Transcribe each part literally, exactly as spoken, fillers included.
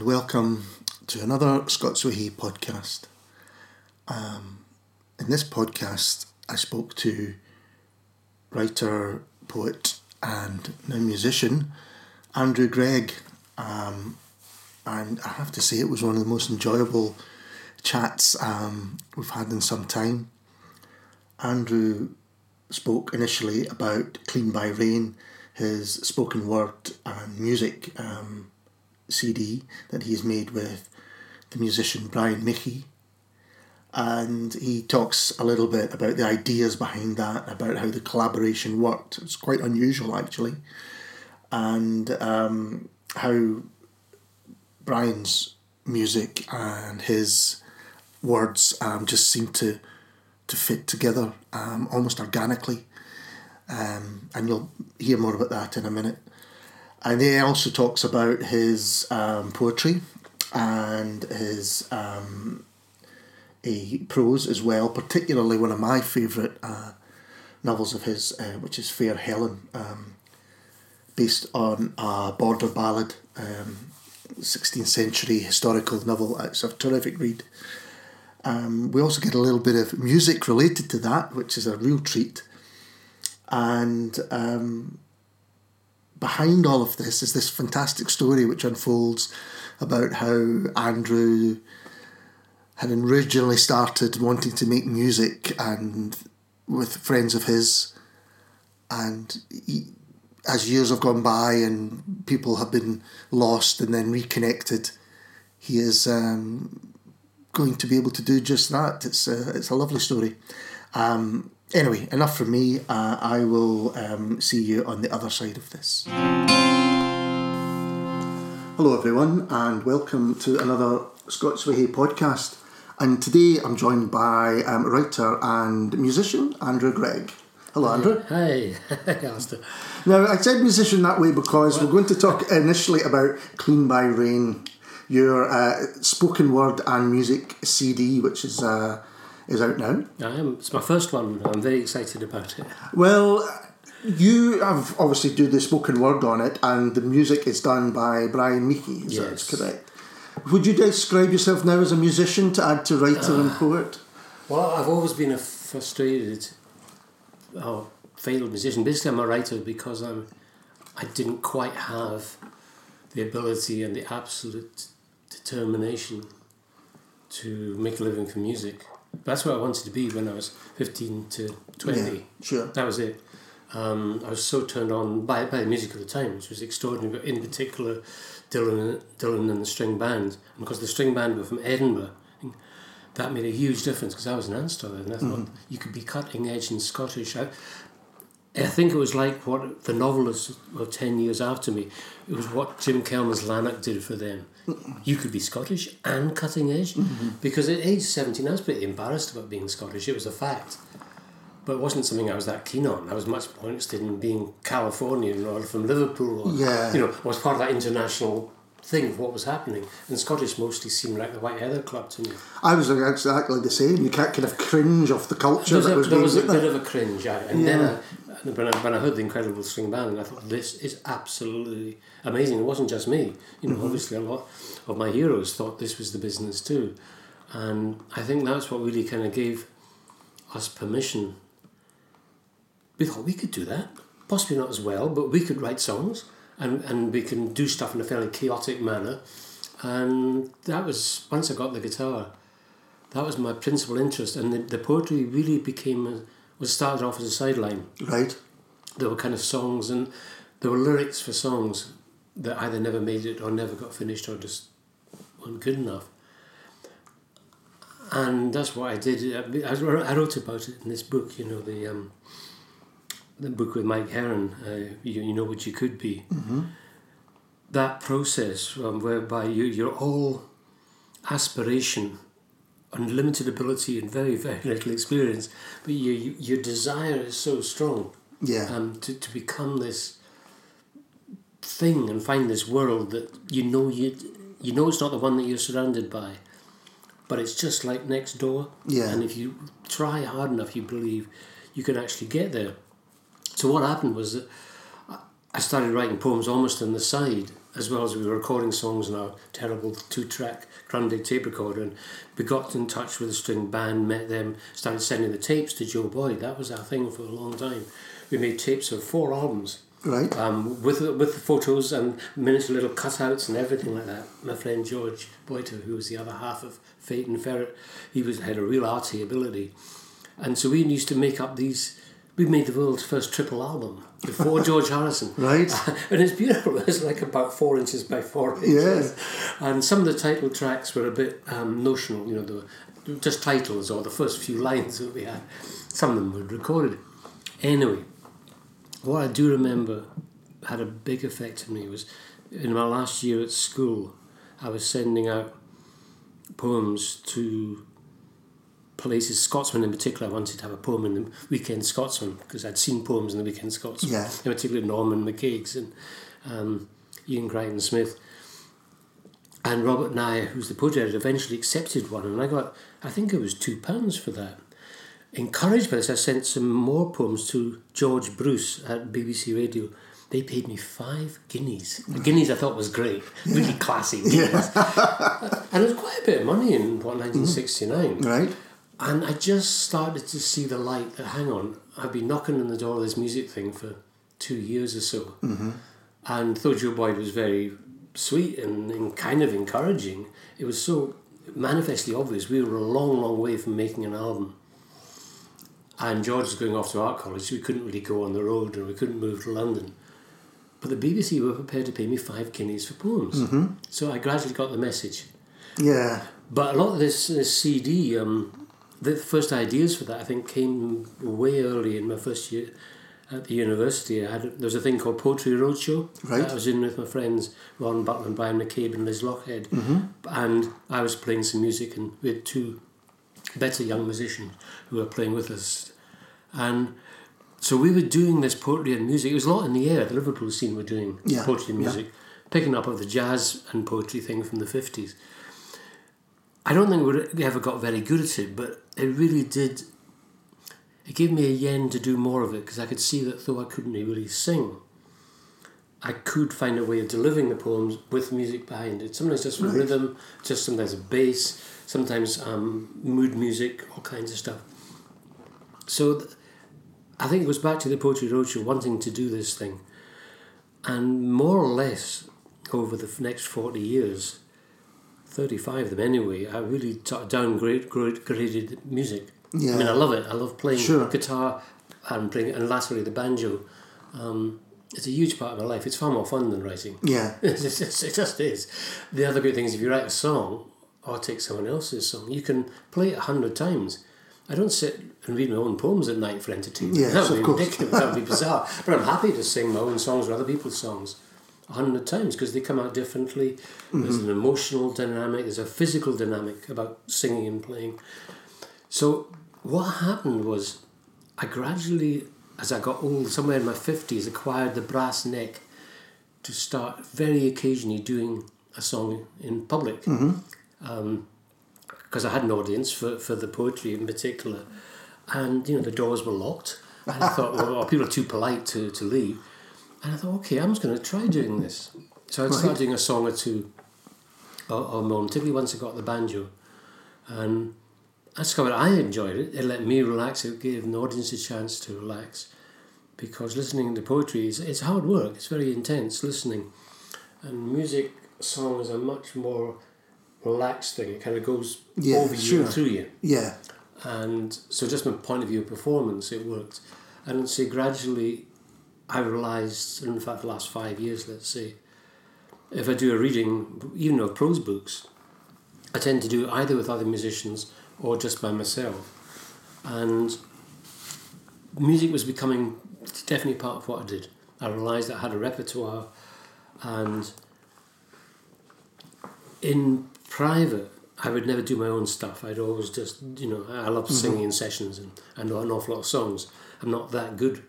and welcome to another Scott Sohey podcast. Um, in this podcast, I spoke to writer, poet, and now musician Andrew Gregg, um, and I have to say it was one of the most enjoyable chats um, we've had in some time. Andrew spoke initially about Clean By Rain, his spoken word and music um, C D that he's made with the musician Brian Michie. And he talks a little bit about the ideas behind that, about how the collaboration worked. It's quite unusual, actually. And um, how Brian's music and his words um, just seem to, to fit together um, almost organically. Um, and you'll hear more about that in a minute. And he also talks about his um, poetry and his... Um, A prose as well, particularly one of my favourite uh, novels of his, uh, which is Fair Helen, um, based on a border ballad, um, sixteenth century historical novel. It's a terrific read. Um, we also get a little bit of music related to that, which is a real treat. And um, behind all of this is this fantastic story which unfolds about how Andrew had originally started wanting to make music and with friends of his, and he, as years have gone by and people have been lost and then reconnected, he is um, going to be able to do just that. It's a, it's a lovely story. Um, anyway, enough from me. Uh, I will um, see you on the other side of this. Hello everyone, and welcome to another Scott Sohey podcast. And today I'm joined by um, writer and musician Andrew Gregg. Hello, Andrew. Hey, hey, Alistair. Now, I said musician that way because what? We're going to talk initially about Clean By Rain, your uh, spoken word and music C D, which is uh, is out now. I am. It's my first one. I'm very excited about it. Well, you have obviously do the spoken word on it, and the music is done by Brian Michie. Yes, that's correct. Would you describe yourself now as a musician to add to writer uh, and poet? Well, I've always been a frustrated or failed musician. Basically, I'm a writer because I'm, I didn't quite have the ability and the absolute determination to make a living from music. That's what I wanted to be when I was fifteen to twenty. Yeah, sure. That was it. Um, I was so turned on by, by the music of the time, which was extraordinary, but in particular Dylan, Dylan and the string band. And because the string band were from Edinburgh, that made a huge difference because I was an Anstruther, and I thought mm-hmm. you could be cutting edge and Scottish. I, I think it was like what the novelists were ten years after me. It was what Jim Kelman's Lanark did for them. You could be Scottish and cutting edge mm-hmm. because at age seventeen I was pretty embarrassed about being Scottish. It was a fact. But it wasn't something I was that keen on. I was much more interested in being Californian or from Liverpool. Or, yeah. You know, I was part of that international thing of what was happening. And Scottish mostly seemed like the White Heather Club to me. I was exactly the same. You can't kind of cringe off the culture. There was, that a, was there was a bit of a cringe, yeah. And yeah. then I, when, I, when I heard The Incredible String Band, I thought, this is absolutely amazing. It wasn't just me. You know, mm-hmm. obviously a lot of my heroes thought this was the business too. And I think that's what really kind of gave us permission. We thought we could do that, possibly not as well, but we could write songs and, and we can do stuff in a fairly chaotic manner. And that was, once I got the guitar, that was my principal interest. And the, the poetry really became, a, was started off as a sideline. Right. There were kind of songs and there were lyrics for songs that either never made it or never got finished or just weren't good enough. And that's what I did. I, I wrote about it in this book, you know, the... Um, the book with Mike Heron, uh, you, you Know What You Could Be, mm-hmm. that process um, whereby you, you're all aspiration, unlimited ability and very, very little experience, but you, you, your desire is so strong yeah. um, to, to become this thing and find this world that you know you you know it's not the one that you're surrounded by, but it's just like next door. Yeah. And if you try hard enough, you believe you can actually get there. So what happened was that I started writing poems almost on the side as well as we were recording songs on our terrible two-track Grundig tape recorder, and we got in touch with the string band, met them, started sending the tapes to Joe Boyd. That was our thing for a long time. We made tapes of four albums. Right. Um, with with the photos and miniature little cutouts and everything like that. My friend George Boyter, who was the other half of Fate and Ferret, he was had a real arty ability. And so we used to make up these... We made the world's first triple album before George Harrison. Right. And it's beautiful. It's like about four inches by four inches. Yeah. And some of the title tracks were a bit um, notional, you know, they were just titles or the first few lines that we had. Some of them were recorded. Anyway, what I do remember had a big effect on me was in my last year at school, I was sending out poems to places, Scotsman in particular. I wanted to have a poem in the Weekend Scotsman because I'd seen poems in the Weekend Scotsman, yeah. In particular Norman McCaig's and um, Ian Crichton Smith. And Robert Nye, who's the poetry editor, eventually accepted one, and I got, I think it was two pounds for that. Encouraged by this, I sent some more poems to George Bruce at B B C Radio. They paid me five guineas. The guineas I thought was great, really yeah. classy guineas. Yeah. And it was quite a bit of money in what, nineteen sixty-nine. Mm-hmm. Right. And I just started to see the light that, hang on, I've been knocking on the door of this music thing for two years or so. Mm-hmm. And though Joe Boyd was very sweet and, and kind of encouraging, it was so manifestly obvious we were a long, long way from making an album. And George was going off to art college, so we couldn't really go on the road and we couldn't move to London. But the B B C were prepared to pay me five guineas for poems. Mm-hmm. So I gradually got the message. Yeah. But a lot of this, this C D, um, the first ideas for that, I think, came way early in my first year at the university. I had, there was a thing called Poetry Roadshow. Right. That I was in with my friends, Ron Butler and Brian McCabe and Liz Lockhead. Mm-hmm. And I was playing some music, and we had two better young musicians who were playing with us. And so we were doing this poetry and music. It was a lot in the air. The Liverpool scene were doing yeah, poetry and music, yeah. picking up of the jazz and poetry thing from the fifties. I don't think we ever got very good at it, but it really did... It gave me a yen to do more of it, because I could see that though I couldn't really sing, I could find a way of delivering the poems with music behind it. Sometimes just right. rhythm, just sometimes a bass, sometimes um, mood music, all kinds of stuff. So... Th- I think it was back to the Poetry Roadshow wanting to do this thing. And more or less, over the next forty years, thirty-five of them anyway, I really downgraded music. Yeah. I mean, I love it. I love playing sure. guitar and playing, and lastly, the banjo. Um, it's a huge part of my life. It's far more fun than writing. Yeah. It just, it just is. The other great thing is if you write a song or take someone else's song, you can play it a hundred times. I don't sit and read my own poems at night for entertainment. Yes, that would be ridiculous, that would be bizarre. But I'm happy to sing my own songs or other people's songs a hundred times because they come out differently. Mm-hmm. There's an emotional dynamic, there's a physical dynamic about singing and playing. So what happened was I gradually, as I got old, somewhere in my fifties, acquired the brass neck to start very occasionally doing a song in public. Mm-hmm. Um, because I had an audience for, for the poetry in particular. And, you know, the doors were locked. And I thought, well, people are too polite to, to leave. And I thought, OK, I'm just going to try doing this. So I'd right. start doing a song or two or, or more, particularly once I got the banjo. And I discovered I enjoyed it. It let me relax. It gave the audience a chance to relax. Because listening to poetry is it's hard work. It's very intense, listening. And music songs are much more... relaxed thing. It kind of goes yeah, over you sure. and through you. Yeah. And so just from a point of view of performance, it worked. And so gradually I realised, in fact the last five years, let's say, if I do a reading, even of prose books, I tend to do it either with other musicians or just by myself. And music was becoming definitely part of what I did. I realised I had a repertoire, and in private, I would never do my own stuff. I'd always just, you know, I love mm-hmm. singing in sessions and, and an awful lot of songs. I'm not that good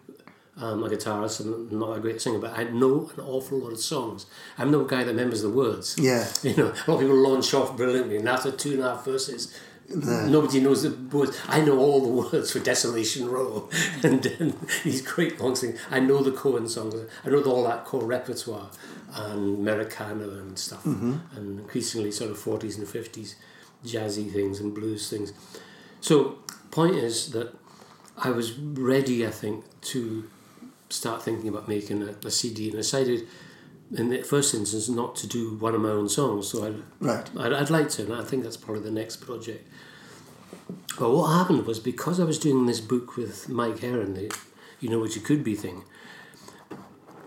um, a guitarist, I'm not a great singer, but I know an awful lot of songs. I'm no guy that remembers the words. Yeah. You know, a lot of people launch off brilliantly, and after two and a half verses, The... Nobody knows the words. I know all the words for Desolation Row and, and these great long things. I know the Cohen songs. I know all that core repertoire and Americana and stuff, mm-hmm. and increasingly sort of forties and fifties jazzy things and blues things. So point is that I was ready, I think, to start thinking about making a, a C D, and I decided in the first instance not to do one of my own songs, so I'd, right. I'd, I'd like to, and I think that's probably the next project. But what happened was, because I was doing this book with Mike Heron, the You Know What You Could Be thing,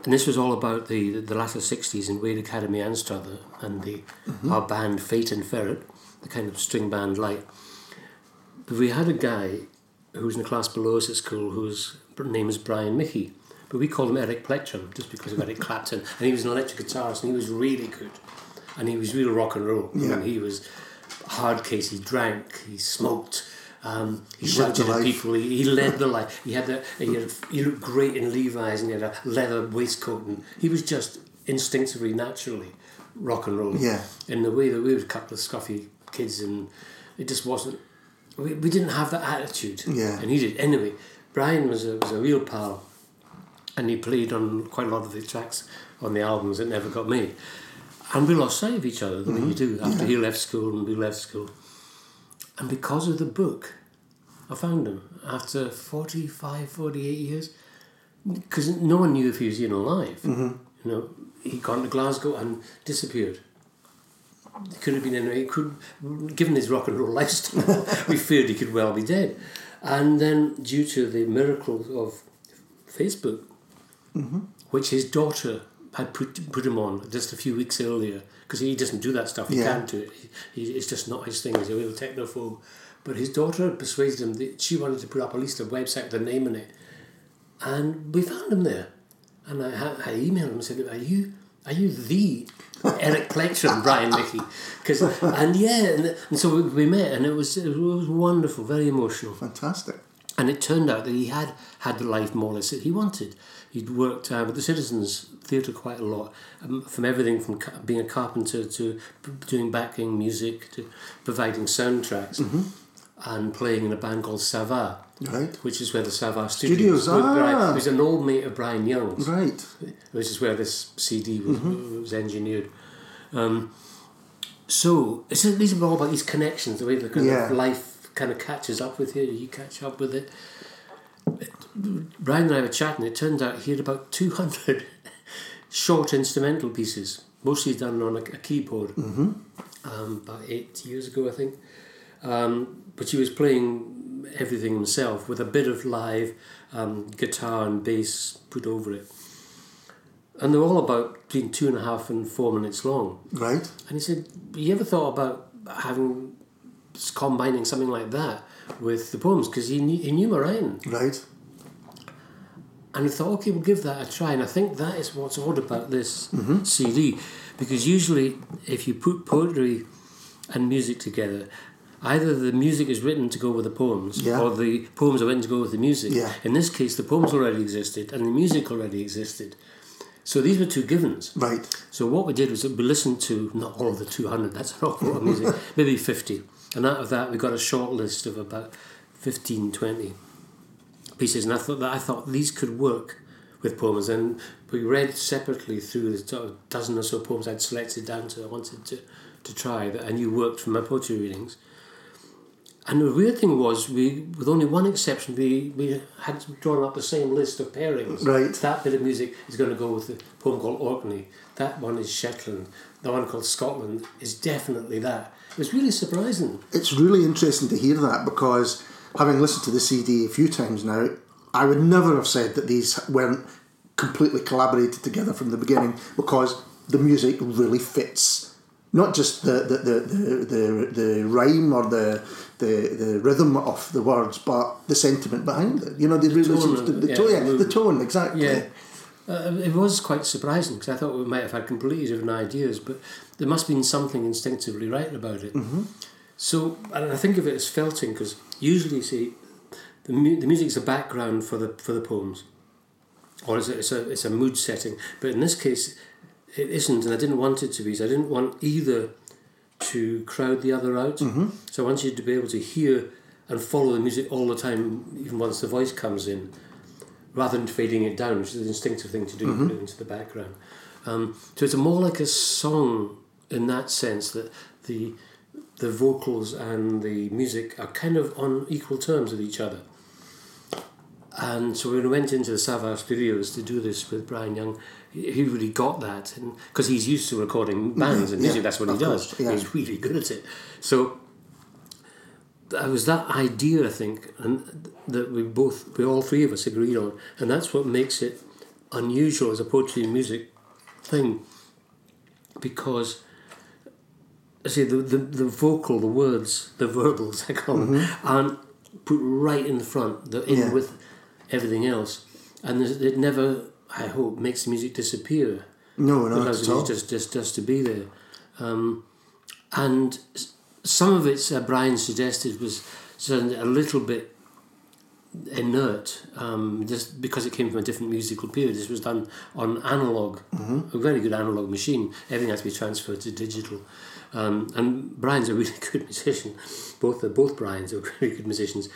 and this was all about the, the latter sixties in Wade Academy Anstruther and the mm-hmm. our band Fate and Ferret, the kind of string band light. But we had a guy who was in the class below us at school whose name is Brian Michie. But we called him Eric Plectrum just because of Eric Clapton. And he was an electric guitarist, and he was really good. And he was real rock and roll. Yeah. I mean, he was hard case. He drank, he smoked, um, he, he shouted at people. He, he led the life. He had, the, he, had a, he looked great in Levi's, and he had a leather waistcoat. And he was just instinctively, naturally rock and roll. Yeah. In the way that we were a couple of scuffy kids, and it just wasn't... We, we didn't have that attitude. Yeah. And he did. Anyway, Brian was a, was a real pal. And he played on quite a lot of the tracks on the albums that never got made. And we lost sight of each other, the mm-hmm. way you do, after yeah. he left school and we left school. And because of the book, I found him after forty-five, forty-eight years. Because no one knew if he was even alive. Mm-hmm. You know, he'd gone to Glasgow and disappeared. It could have been anyway. It could, given his rock and roll lifestyle, we feared he could well be dead. And then, due to the miracles of Facebook, mm-hmm. which his daughter had put put him on just a few weeks earlier, because he doesn't do that stuff. He yeah. can't do it. He, it's just not his thing. He's a real technophobe. But his daughter persuaded him that she wanted to put up at least a website with a name in it, and we found him there. And I, I emailed him and said, "Are you are you the Eric Plectrum, Brian Michie?" Because and yeah, and, and so we, we met, and it was it was wonderful, very emotional, fantastic. And it turned out that he had had the life more or less that he wanted. He'd worked uh, with the Citizens Theatre quite a lot, um, from everything from ca- being a carpenter to p- doing backing music to providing soundtracks, mm-hmm. and playing in a band called Savard, right. which is where the Savard Studios, Studios ah. It was an old mate of Brian Young's, right. which is where this C D was, mm-hmm. was engineered. Um, so it's, these are all about these connections, the way the kind yeah. of life kind of catches up with you, you catch up with it. Brian and I were chatting, it turned out he had about two hundred short instrumental pieces, mostly done on a, a keyboard, mm-hmm. um, about eight years ago, I think. Um, but he was playing everything himself with a bit of live um, guitar and bass put over it. And they're all about between two and a half and four minutes long. Right. And he said, "You ever thought about having... combining something like that with the poems?" Because he knew, he knew Moraine. Right. And he thought, okay, we'll give that a try. And I think that is what's odd about this mm-hmm. C D, because usually if you put poetry and music together, either the music is written to go with the poems, yeah. or the poems are written to go with the music. Yeah. In this case, the poems already existed and the music already existed. So these were two givens. Right. So what we did was that we listened to, not all of the two hundred, that's an awful lot of music, maybe fifty. And out of that, we got a short list of about fifteen, twenty pieces. And I thought that I thought these could work with poems. And we read separately through the dozen or so poems I'd selected down to I wanted to, to try that I knew worked from my poetry readings. And the weird thing was, we, with only one exception, we, we had drawn up the same list of pairings. Right. That bit of music is going to go with the poem called Orkney. That one is Shetland. The one called Scotland is definitely that. It was really surprising. It's really interesting to hear that, because having listened to the C D a few times now, I would never have said that these weren't completely collaborated together from the beginning, because the music really fits. Not just the the, the, the, the, the rhyme or the, the the rhythm of the words, but the sentiment behind it. You know, the really tone, the, the, yeah, tone, yeah, the tone, exactly. Yeah. Uh, it was quite surprising, because I thought we might have had completely different ideas, but there must have been something instinctively right about it. Mm-hmm. So, and I think of it as felting, because usually, see, the mu- the music's the background for the for the poems, or it's a, it's a it's a mood setting. But in this case, it isn't, and I didn't want it to be. So I didn't want either to crowd the other out. Mm-hmm. So once you'd be able to hear and follow the music all the time, even once the voice comes in, rather than fading it down, which is an instinctive thing to do, mm-hmm. put it into the background. Um, so it's more like a song in that sense, that the the vocals and the music are kind of on equal terms with each other. And so when we went into the Savard studios to do this with Brian Young, he really got that, because he's used to recording bands and music, yeah, that's what he does. Course, yeah. He's really good at it. So it was that idea, I think, and that we both, we all three of us agreed on, and that's what makes it unusual as a poetry and music thing, because I say the, the, the vocal, the words, the verbals, I call mm-hmm. them, aren't put right in the front, they're in yeah. with everything else, and it never, I hope, makes the music disappear. No, not at all. Just, just, just to be there, um, and some of it, uh, Brian suggested, was a little bit inert, um, just because it came from a different musical period. This was done on analog, mm-hmm. a very good analog machine. Everything had to be transferred to digital. Um, and Brian's a really good musician. Both uh, both Brian's are really good musicians.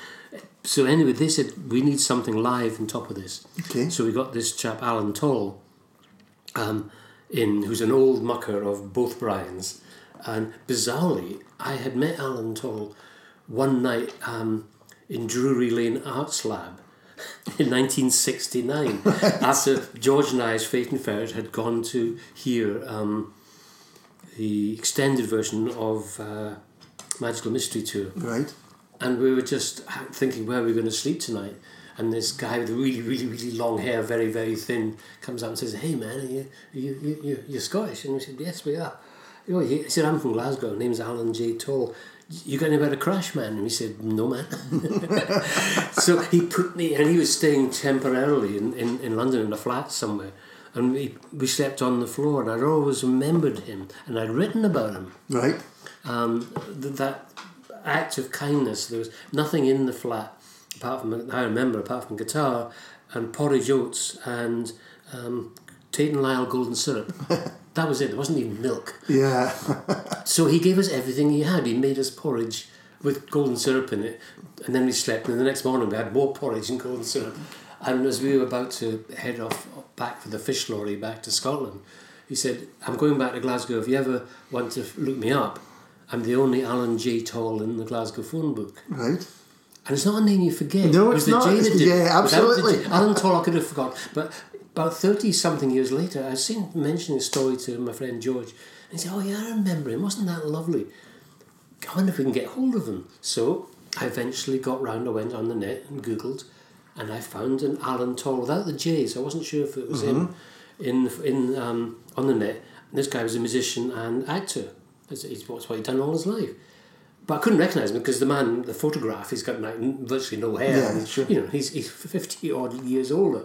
So anyway, they said, we need something live on top of this. Okay. So we got this chap, Alan Toll, um, in, who's an old mucker of both Brian's. And bizarrely, I had met Alan Toll one night um, in Drury Lane Arts Lab in nineteen sixty-nine, right. after George and I's Fate and Ferret had gone to hear... Um, the extended version of uh, Magical Mystery Tour. Right. And we were just thinking, where are we going to sleep tonight? And this guy with really, really, really long hair, very, very thin, comes up and says, hey man, are you, are you, you, you, you're Scottish? And we said, yes, we are. He said, I'm from Glasgow, name's Alan J. Toll. You got anywhere to crash, man? And we said, no, man. So he put me, and he was staying temporarily in, in, in London in a flat somewhere. And we, we slept on the floor, and I'd always remembered him, and I'd written about him. Right. Um, th- that act of kindness, there was nothing in the flat, apart from, I remember, apart from guitar and porridge oats and um, Tate and Lyle golden syrup. That was it, there wasn't even milk. Yeah. So he gave us everything he had. He made us porridge with golden syrup in it, and then we slept, and the next morning we had more porridge and golden syrup. And as we were about to head off back for the fish lorry back to Scotland, he said, I'm going back to Glasgow. If you ever want to look me up, I'm the only Alan J. Toll in the Glasgow phone book. Right. And it's not a name you forget. No, it's not. It was the J that did. Yeah, absolutely. Alan Toll I could have forgotten. But about thirty-something years later, I seen mention this story to my friend George. And he said, oh yeah, I remember him. Wasn't that lovely? I wonder if we can get hold of him. So I eventually got round, I went on the net and Googled, and I found an Alan Toll without the J, so I wasn't sure if it was mm-hmm. him in in um, on the net. And this guy was a musician and actor. That's, that's what he'd done all his life. But I couldn't recognise him because the man, the photograph, he's got like virtually no hair. Yeah, and, sure. You know, he's he's fifty odd years older.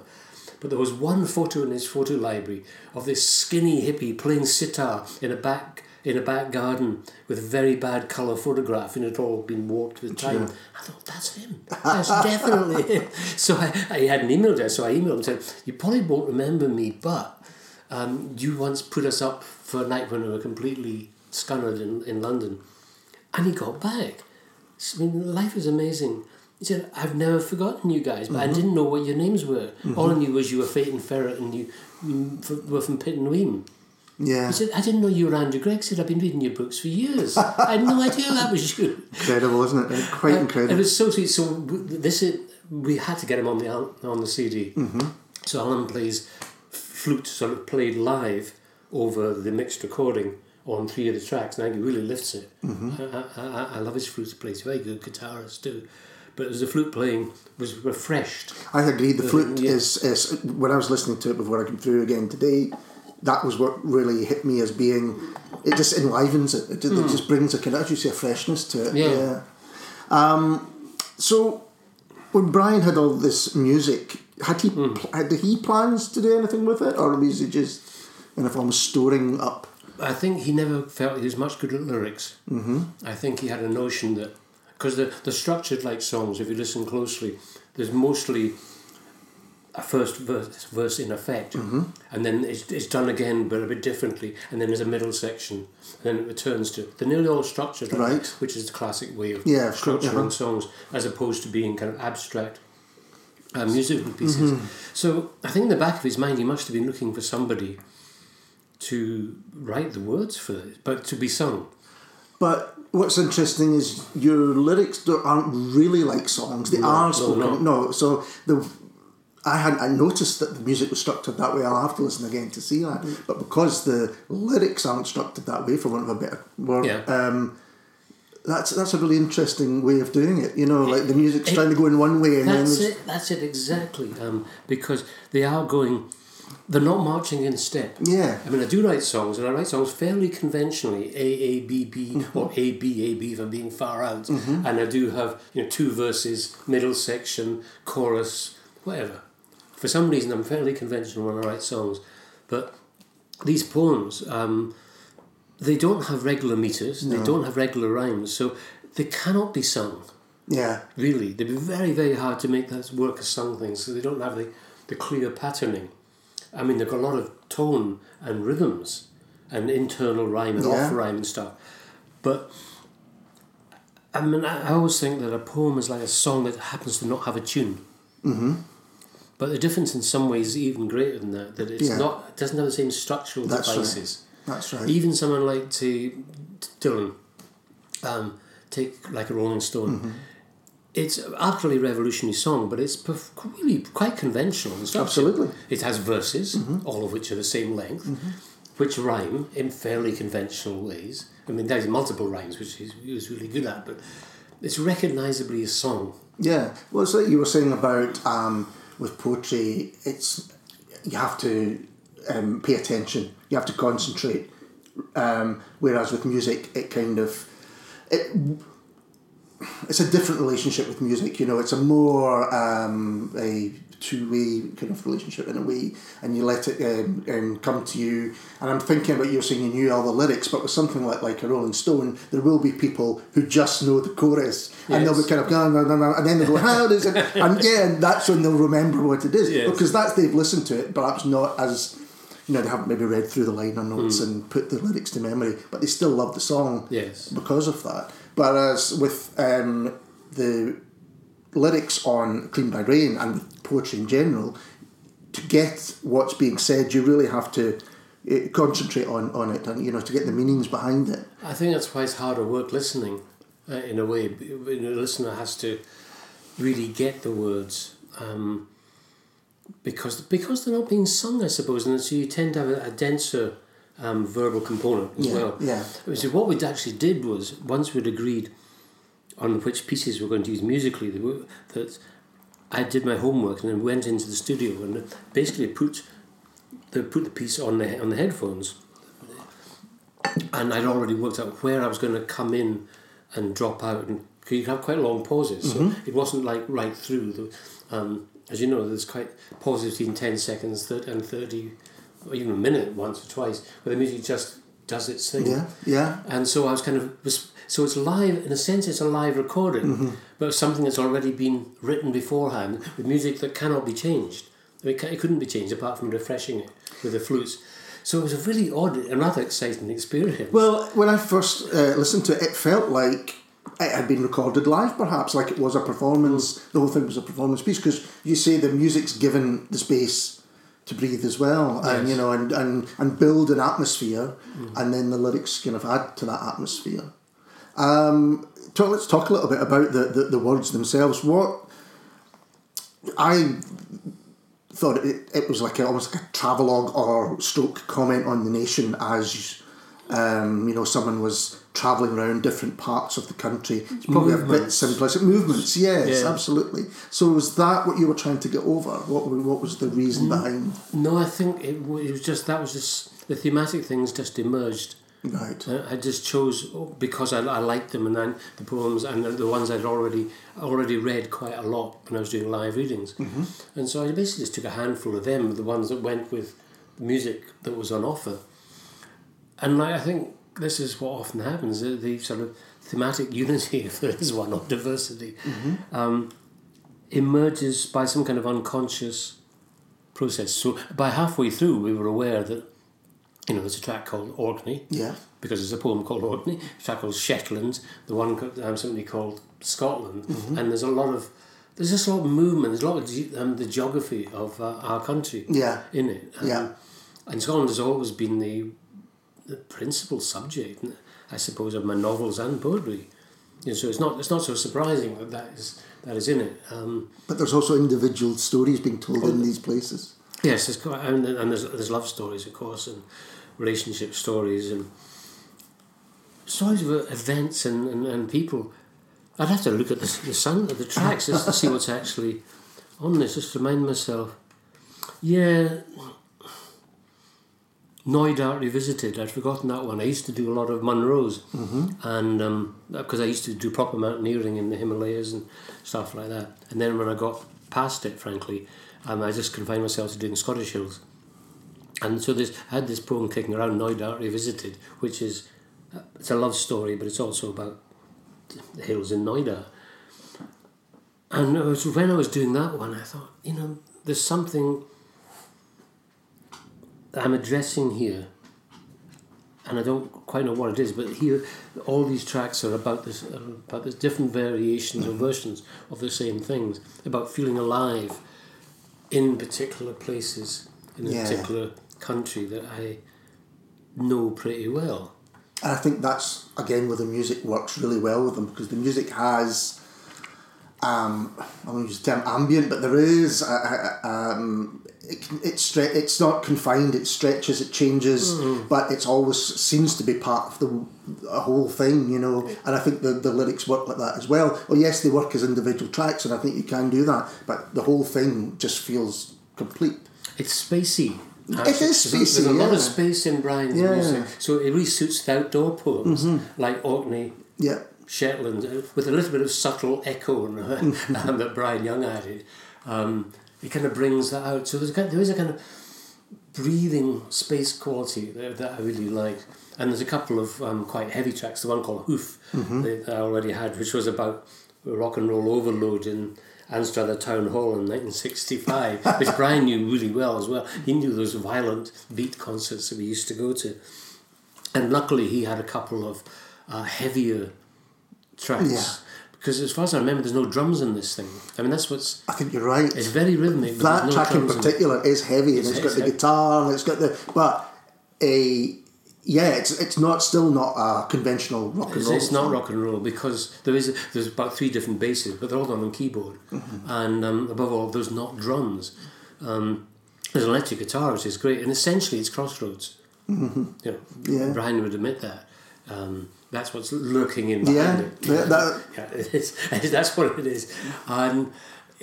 But there was one photo in his photo library of this skinny hippie playing sitar in a back in a back garden with a very bad colour photograph, and it had all been warped with time. Sure. I thought, that's him. That's definitely him. So I, I had an email address, so I emailed him and said, you probably won't remember me, but um, you once put us up for a night when we were completely scunnered in, in London. And he got back. So, I mean, life is amazing. He said, I've never forgotten you guys, but mm-hmm. I didn't know what your names were. Mm-hmm. All I knew was you were Fate and Ferret and you were from Pitt and Weem. Yeah. He said, I didn't know you were Andrew Gregg. He said, I've been reading your books for years. I had no idea that was you. Incredible, wasn't it? Quite incredible. It was so sweet. So this is, we had to get him on the on the C D. Mm-hmm. So Alan plays flute, sort of played live over the mixed recording on three of the tracks, and I think he really lifts it. Mm-hmm. I, I, I love his flute play. He's a very good guitarist too. But as the flute playing was refreshed. I agree. The flute yeah. is, is, when I was listening to it before I came through again today, that was what really hit me as being, it just enlivens it. It, mm. it just brings a kind of, as you say, a freshness to it. Yeah. yeah. Um, so when Brian had all this music, had he mm. pl- had he plans to do anything with it, or was he just in a form of storing up? I think he never felt he was much good at lyrics. Mm-hmm. I think he had a notion that because they're, they're structured like songs. If you listen closely, there's mostly a first verse, verse in effect, mm-hmm. and then it's, it's done again but a bit differently, and then there's a middle section, and then it returns to the nearly all structured, right. right, which is the classic way of yeah, structuring uh-huh. songs as opposed to being kind of abstract uh, musical pieces. Mm-hmm. So I think in the back of his mind he must have been looking for somebody to write the words for this, but to be sung. But what's interesting is your lyrics aren't really like songs; they no, are spoken. No, no. no, so the I hadn't noticed that the music was structured that way. I'll have to listen again to see that. Mm. But because the lyrics aren't structured that way, for want of a better word, yeah. um, that's that's a really interesting way of doing it. You know, it, like the music's it, trying to go in one way, and that's then it. That's it exactly. Um, because they are going. They're not marching in step. Yeah. I mean, I do write songs, and I write songs fairly conventionally, A, A, B, B, mm-hmm. or A, B, A, B, if I'm being far out. Mm-hmm. And I do have, you know, two verses, middle section, chorus, whatever. For some reason, I'm fairly conventional when I write songs. But these poems, um, they don't have regular meters, no. they don't have regular rhymes, so they cannot be sung. Yeah. Really. They'd be very, very hard to make that work as sung things, so they don't have the, the clear patterning. I mean, they've got a lot of tone and rhythms and internal rhyme and yeah. off rhyme and stuff. But, I mean, I always think that a poem is like a song that happens to not have a tune. Mm-hmm. But the difference in some ways is even greater than that, that it's yeah. not, it doesn't have the same structural That's devices. Right. That's right. Even someone like to, to Dylan, um, take like a Rolling Stone, mm-hmm. it's an utterly revolutionary song, but it's perf- really quite conventional. Absolutely. It has verses, mm-hmm. all of which are the same length, mm-hmm. which rhyme in fairly conventional ways. I mean, there's multiple rhymes, which he's, he was really good at, but it's recognisably a song. Yeah. Well, it's like you were saying about um, with poetry, it's you have to um, pay attention, you have to concentrate, um, whereas with music, it kind of... it. It's a different relationship with music, you know. It's a more um, a two-way kind of relationship in a way, and you let it um, um, come to you. And I'm thinking about you saying you knew all the lyrics, but with something like, like a Rolling Stone, there will be people who just know the chorus, yes. and they'll be kind of going, and then they'll go, how does it? And yeah, and that's when they'll remember what it is, yes. because that's they've listened to it, perhaps not as. You know, they haven't maybe read through the liner notes mm. and put the lyrics to memory, but they still love the song yes. because of that. Whereas with um, the lyrics on Clean By Rain and with poetry in general, to get what's being said, you really have to uh, concentrate on, on it and, you know, to get the meanings behind it. I think that's why it's harder work listening, uh, in a way. A listener has to really get the words... Um, Because because they're not being sung, I suppose, and so you tend to have a, a denser um, verbal component as yeah, well. Yeah. So what we actually did was, once we'd agreed on which pieces we were going to use musically, that I did my homework and then went into the studio and basically put the put the piece on the on the headphones, and I'd already worked out where I was going to come in and drop out, and you have quite long pauses, mm-hmm. so it wasn't like right through the. Um, As you know, there's quite pauses between ten seconds and thirty, or even a minute once or twice, where the music just does its thing. Yeah, yeah. And so I was kind of... So it's live, in a sense it's a live recording, mm-hmm. but something that's already been written beforehand with music that cannot be changed. I mean, it couldn't be changed apart from refreshing it with the flutes. So it was a really odd and rather exciting experience. Well, when I first uh, listened to it, it felt like... it had been recorded live, perhaps, like it was a performance. The whole thing was a performance piece, because you say the music's given the space to breathe as well, yes. and you know, and, and, and build an atmosphere, mm. and then the lyrics kind of add to that atmosphere. Um, talk, let's talk a little bit about the, the, the words themselves. What I thought it, it was like a, almost like a travelogue or stroke comment on the nation, as um, you know, someone was. Travelling around different parts of the country. It's probably movements. A bit simplistic. Movements, yes, yeah. absolutely. So was that what you were trying to get over? What what was the reason behind? No, I think it, it was just, that was just, the thematic things just emerged. Right. Uh, I just chose, because I, I liked them, and then the poems, and the, the ones I'd already already read quite a lot when I was doing live readings. Mm-hmm. And so I basically just took a handful of them, the ones that went with the music that was on offer. And I, I think... this is what often happens, the, the sort of thematic unity, if there is one, or diversity, mm-hmm. um, emerges by some kind of unconscious process. So by halfway through, we were aware that, you know, there's a track called Orkney. Yeah. Because there's a poem called Orkney, a track called Shetland, the one um, somebody called Scotland, mm-hmm. and there's a lot of there's just a lot of movement. There's a lot of ge- um, the geography of uh, our country. Yeah. In it. Um, yeah. And Scotland has always been the the principal subject, I suppose, of my novels and poetry. You know, so it's not it's not so surprising that that is that is in it. Um, but there's also individual stories being told in these places. Yes, there's, and there's there's love stories, of course, and relationship stories, and stories of events and, and, and people. I'd have to look at the the, sound, the tracks just to see what's actually on this, just to remind myself. Yeah, Knoydart Revisited, I'd forgotten that one. I used to do a lot of Munro's, mm-hmm. and um, because I used to do proper mountaineering in the Himalayas and stuff like that. And then when I got past it, frankly, um, I just confined myself to doing Scottish hills. And so this, I had this poem kicking around, Knoydart Revisited, which is uh, it's a love story, but it's also about the hills in Knoydart. And it was, when I was doing that one, I thought, you know, there's something I'm addressing here, and I don't quite know what it is, but here all these tracks are about this are about this different variations or versions of the same things, about feeling alive in particular places in a yeah. particular country that I know pretty well. And I think that's again where the music works really well with them, because the music has um, I won't use the term ambient, but there is a, a, um, It, it stre- it's not confined, it stretches, it changes, mm. but it's always seems to be part of the, the whole thing, you know. And I think the, the lyrics work like that as well. Well, yes, they work as individual tracks, and I think you can do that, but the whole thing just feels complete. It's spacey. Actually. It is spacey, There's a lot yeah. of space in Brian's yeah. music, so it really suits the outdoor poems, mm-hmm. like Orkney. Yeah. Shetland, with a little bit of subtle echo um, that Brian Young added. Um, It kind of brings that out. So there's a kind of, there is a kind of breathing space quality that, that I really like. And there's a couple of um, quite heavy tracks. The one called Hoof mm-hmm. that I already had, which was about rock and roll overload in Anstruther Town Hall in nineteen sixty-five, which Brian knew really well as well. He knew those violent beat concerts that we used to go to. And luckily he had a couple of uh, heavier tracks. Yeah. Because as far as I remember, there's no drums in this thing. I mean, that's what's... I think you're right. It's very rhythmic. That no track in particular in it. is heavy, and it's, it's got it's the heavy. guitar, and it's got the... But, a, yeah, it's it's not still not a conventional rock and it's, roll. It's not rock and roll, because there is there's about three different basses, but they're all done on keyboard. Mm-hmm. And um, above all, there's not drums. Um, there's an electric guitar, which is great, and essentially it's Crossroads. Mm-hmm. You know, yeah. Brian would admit that. Um, That's what's lurking in behind yeah, it. Yeah, that, yeah, it is. That's what it is. Um,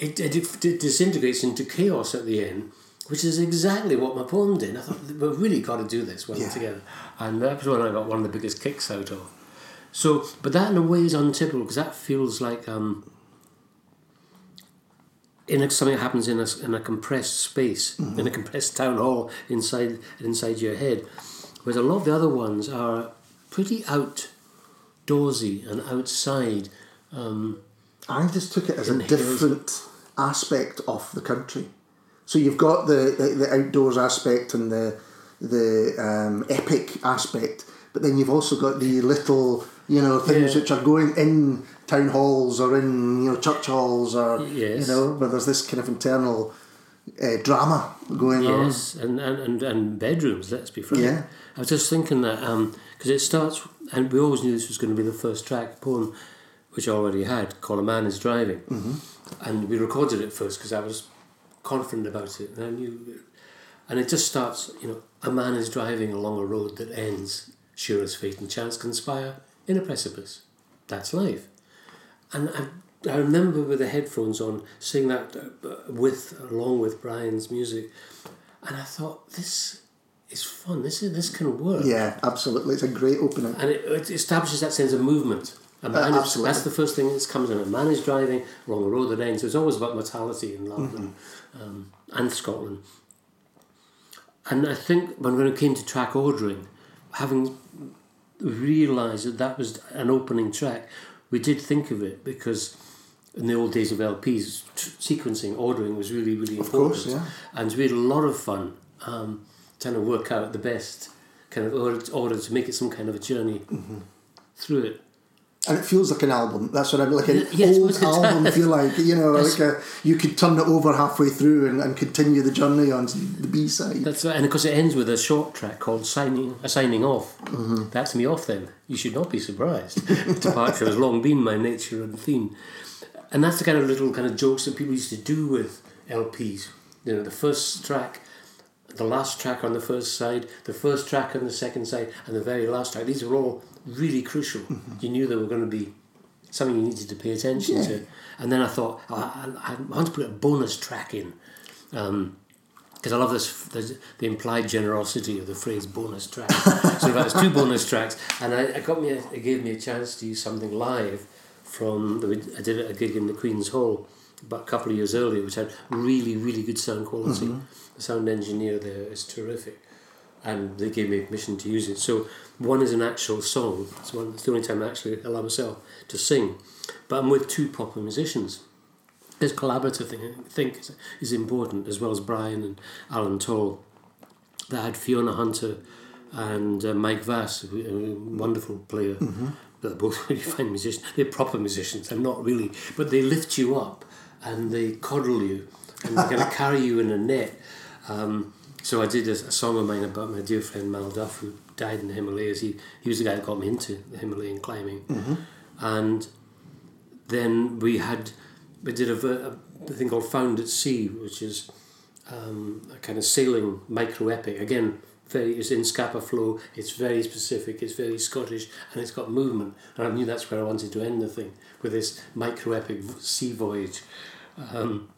it, it, it disintegrates into chaos at the end, which is exactly what my poem did. I thought, we've really got to do this one yeah. together. And that was when I got one of the biggest kicks out of. So, but that in a way is untypical, because that feels like um, in a, something happens in a, in a compressed space, mm-hmm. in a compressed town hall inside inside your head. Whereas a lot of the other ones are pretty out. outdoorsy and outside. Um, I just took it as a different aspect of the country. So you've got the, the, the outdoors aspect and the the um, epic aspect, but then you've also got the little, you know, things yeah. which are going in town halls or in, you know, church halls or, yes. you know, where there's this kind of internal uh, drama going yes. on. Yes, and, and, and bedrooms, let's be frank. Yeah. I was just thinking that, um, because it starts... And we always knew this was going to be the first track, poem, which I already had, called A Man Is Driving. Mm-hmm. And we recorded it first because I was confident about it. And I knew... And it just starts, you know, a man is driving along a road that ends, sure as fate and chance conspire, in a precipice. That's life. And I, I remember with the headphones on, seeing that with, along with Brian's music. And I thought, this... It's fun. This is, this can work. Yeah, absolutely. It's a great opening. And it, it establishes that sense of movement. And uh, absolutely. That's the first thing that comes in. A man is driving along a road that ends. So it's always about mortality in love mm-hmm. um, and Scotland. And I think when, when it came to track ordering, having realised that that was an opening track, we did think of it because in the old days of L Ps, t- sequencing, ordering was really, really important. Of course, yeah. And we had a lot of fun um, trying to work out the best kind of order, order to make it some kind of a journey mm-hmm. through it. And it feels like an album. That's what I mean, like an yes, old album feel like, you know, yes. like a, you could turn it over halfway through and, and continue the journey on the B-side. That's right, and of course it ends with a short track called Signing uh, Signing Off. Mm-hmm. That's me off then. You should not be surprised. Departure has long been my nature and theme. And that's the kind of little kind of jokes that people used to do with L Ps. You know, the first track, the last track on the first side, the first track on the second side, and the very last track. These are all really crucial. Mm-hmm. You knew they were going to be something you needed to pay attention yeah. to. And then I thought, oh, I, I want to put a bonus track in. Because um, I love this, this, the implied generosity of the phrase bonus track. So that was two bonus tracks. And I, it, got me a, it gave me a chance to use something live from, the, I did a gig in the Queen's Hall about a couple of years earlier, which had really, really good sound quality. Mm-hmm. The sound engineer there is terrific. And they gave me permission to use it. So one is an actual song. It's, one, it's the only time I actually allow myself to sing. But I'm with two proper musicians. This collaborative thing, I think, is, is important, as well as Brian and Alan Toll. They had Fiona Hunter and uh, Mike Vass, a wonderful player. Mm-hmm. They're both really fine musicians. They're proper musicians. I'm not really. But they lift you up and they coddle you and they're going to carry you in a net. Um, so I did a, a song of mine about my dear friend Mal Duff, who died in the Himalayas. He he was the guy that got me into the Himalayan climbing. Mm-hmm. And then we had, we did a, a thing called Found at Sea, which is um, a kind of sailing micro-epic. Again, very, it's in Scapa Flow, it's very specific, it's very Scottish, and it's got movement. And I knew that's where I wanted to end the thing, with this micro-epic sea voyage. Um,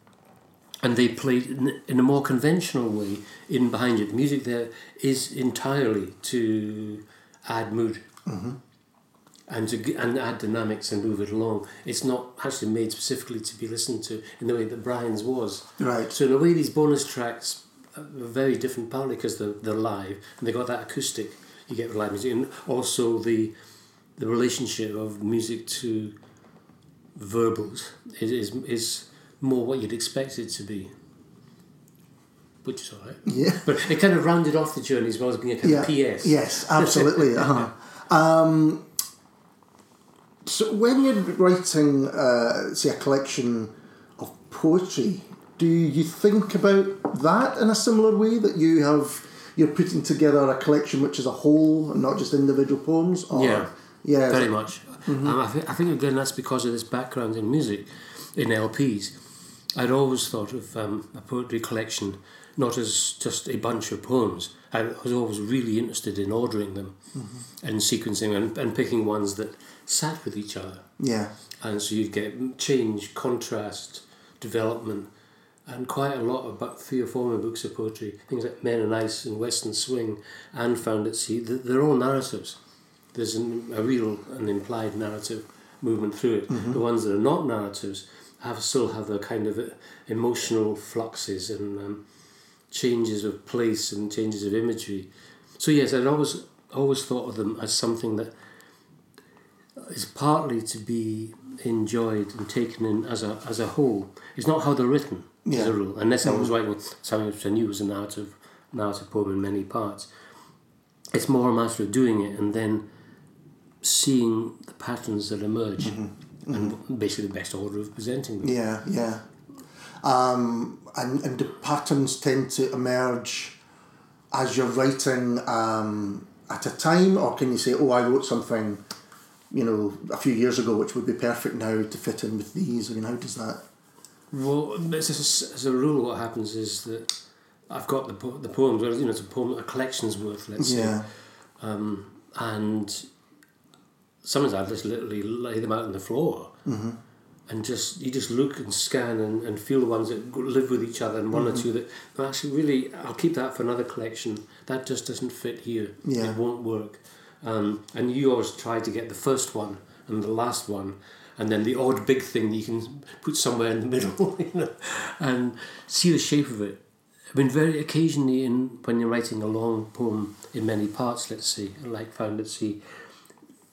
and they played in, in a more conventional way, in behind you. The music there is entirely to add mood mm-hmm. and to and add dynamics and move it along. It's not actually made specifically to be listened to in the way that Brian's was. Right. So in a way, these bonus tracks are very different, partly because they're, they're live and they got that acoustic you get with live music, and also the the relationship of music to verbals is is, is more what you'd expect it to be, which is all right. Yeah. But it kind of rounded off the journey as well as being a kind yeah. of P S. Yes, absolutely. uh-huh. um, so when you're writing, uh, say, a collection of poetry, do you think about that in a similar way, that you have, you're putting together a collection which is a whole and not just individual poems? Or, yeah, yeah, very much. Mm-hmm. Um, I, th- I think, again, that's because of this background in music, in L Ps. I'd always thought of um, a poetry collection not as just a bunch of poems. I was always really interested in ordering them mm-hmm. and sequencing and, and picking ones that sat with each other. Yeah. And so you'd get change, contrast, development, and quite a lot of about three or four more books of poetry, things like Men and Ice and Western Swing and Found at Sea. They're all narratives. There's an, a real and implied narrative movement through it. Mm-hmm. The ones that are not narratives have still have their kind of emotional fluxes and um, changes of place and changes of imagery. So yes, I'd always always thought of them as something that is partly to be enjoyed and taken in as a as a whole. It's not how they're written yeah. as a rule, unless mm-hmm. I was writing something which I knew was a narrative narrative poem in many parts. It's more a matter of doing it and then seeing the patterns that emerge. Mm-hmm. Mm-hmm. And basically the best order of presenting them. Yeah, yeah. Um, and, and the patterns tend to emerge as you're writing um, at a time, or can you say, oh, I wrote something, you know, a few years ago which would be perfect now to fit in with these? I mean, how does that... Well, as a, as a rule, what happens is that I've got the po- the poems, where, you know, it's a poem, a collection's worth, let's yeah. say. Um, and... sometimes I just literally lay them out on the floor mm-hmm. and just you just look and scan and, and feel the ones that live with each other, and one mm-hmm. or two that well, actually really I'll keep that for another collection. That just doesn't fit here. Yeah. It won't work. Um, and you always try to get the first one and the last one and then the odd big thing that you can put somewhere in the middle, you know, and see the shape of it. I mean, very occasionally in when you're writing a long poem in many parts, let's say, like Found at Sea,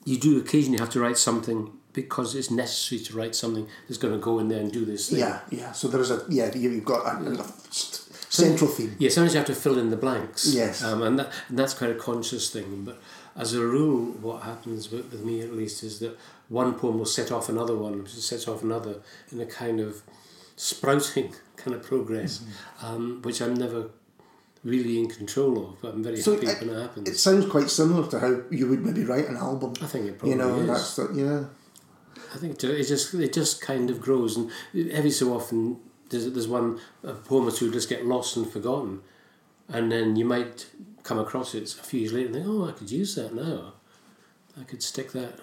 you do occasionally have to write something because it's necessary to write something that's going to go in there and do this thing. Yeah, yeah. So there's a, yeah, you've got a, yeah. a central theme. Yeah, sometimes you have to fill in the blanks. Yes. Um, and, that, and that's quite a conscious thing. But as a rule, what happens with, with me at least is that one poem will set off another one, which sets off another in a kind of sprouting kind of progress, mm-hmm. um, which I'm never really in control of, but I'm very so happy it, when it happens. It sounds quite similar to how you would maybe write an album. I think it probably you know, is. That's the, yeah. I think it just it just kind of grows, and every so often there's there's one a poem or two just get lost and forgotten, and then you might come across it a few years later and think, oh, I could use that now. I could stick that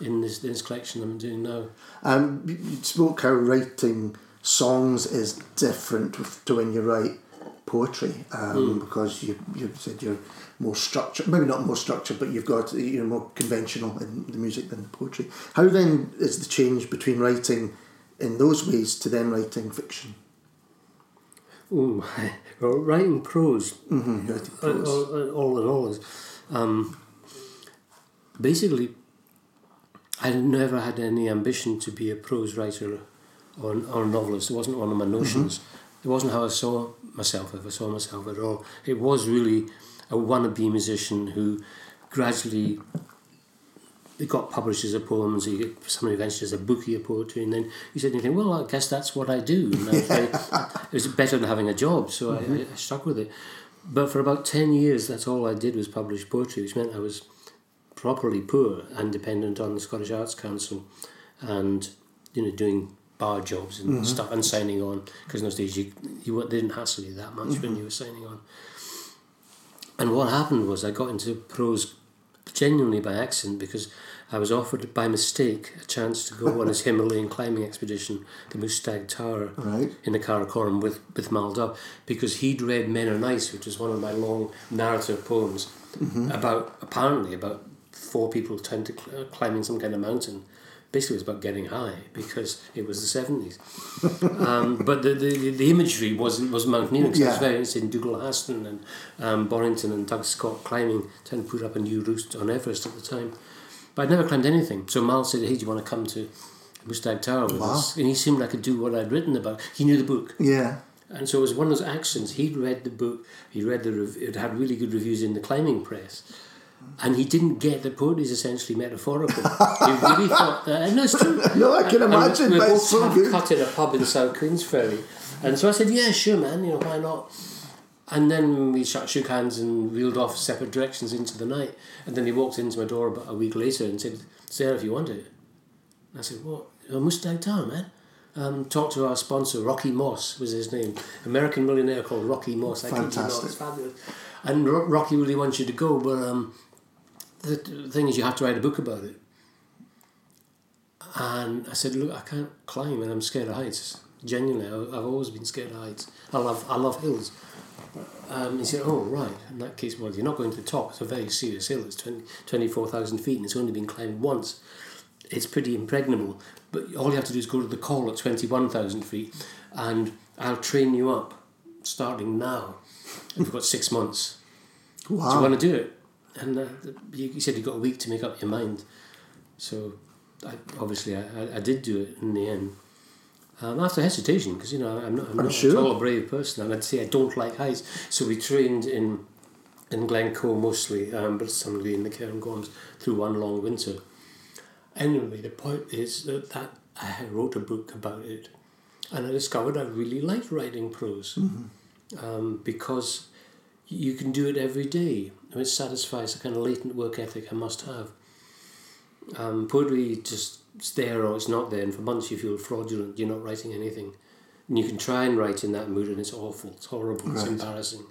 in this, this collection I'm doing now. Um, you spoke how writing songs is different to when you write poetry, um, mm. because you you said you're more structured, maybe not more structured, but you've got you're more conventional in the music than the poetry. How then is the change between writing in those ways to then writing fiction? Ooh, well, writing prose, mm-hmm, writing prose. All, all in all is um, basically I never had any ambition to be a prose writer or, or a novelist. It wasn't one of my notions. Mm-hmm. It wasn't how I saw myself, if I saw myself at all. It was really a wannabe musician who gradually it got published as a poem, and so you, somebody eventually as a bookie of poetry, and then you said, anything, well, I guess that's what I do. And I was very, it was better than having a job, so mm-hmm. I, I stuck with it. But for about ten years, that's all I did was publish poetry, which meant I was properly poor and dependent on the Scottish Arts Council and, you know, doing bar jobs and mm-hmm. stuff and signing on, because in those days you, you they didn't hassle you that much mm-hmm. when you were signing on. And what happened was I got into prose genuinely by accident, because I was offered by mistake a chance to go on his Himalayan climbing expedition, the Mustagh Tower, right. in the Karakoram with, with Mal Dub, because he'd read Men on Ice, which is one of my long narrative poems mm-hmm. about, apparently, about four people trying to cl- climbing some kind of mountain. Basically, it was about getting high because it was the seventies. Um, but the, the the imagery wasn't was mountaineering. So yeah. It was very interested in Dougal Aston and um, Borrington and Doug Scott climbing, trying to put up a new roost on Everest at the time. But I'd never climbed anything. So Mal said, "Hey, do you want to come to Mustagh Tower with wow. us?" And he seemed like I could do what I'd written about. He knew the book. Yeah. And so it was one of those accidents. He'd read the book. He read the rev- it had really good reviews in the climbing press. And he didn't get that poetry is essentially metaphorical. He really thought that, and that's true. No, I can and, imagine. And we were both so good. Cut in a pub in South Queensferry, and so I said, "Yeah, sure, man. You know, why not?" And then we shook hands and reeled off separate directions into the night. And then he walked into my door about a week later and said, "Say if you want it." And I said, "What? Well, Mustagh Tower, man." Um, talked to our sponsor, Rocky Moss was his name, American millionaire called Rocky Moss. I Fantastic. Think you know, it's fabulous. And Ro- Rocky really wants you to go, but. Um, The thing is, you have to write a book about it. And I said, look, I can't climb and I'm scared of heights. Genuinely, I've always been scared of heights. I love I love hills. Um, he said, oh, right. In that case, well, you're not going to the top. It's a very serious hill. It's twenty-four thousand feet and it's only been climbed once. It's pretty impregnable. But all you have to do is go to the call at twenty-one thousand feet and I'll train you up starting now. And we've got six months. Wow. Do you want to do it? And uh, you said you've got a week to make up your mind. So, I, obviously, I, I, I did do it in the end. Um, after hesitation, because, you know, I'm not, I'm not sure. at all a brave person. And I'd say I don't like heights. So we trained in in Glencoe mostly, um, but somebody in the Cairngorms through one long winter. Anyway, the point is that, that I wrote a book about it. And I discovered I really liked writing prose. Mm-hmm. Um, because you can do it every day. It satisfies the kind of latent work ethic I must have. Um, poetry just is there or it's not there, and for months you feel fraudulent, you're not writing anything. And you can try and write in that mood and it's awful, it's horrible, right. It's embarrassing.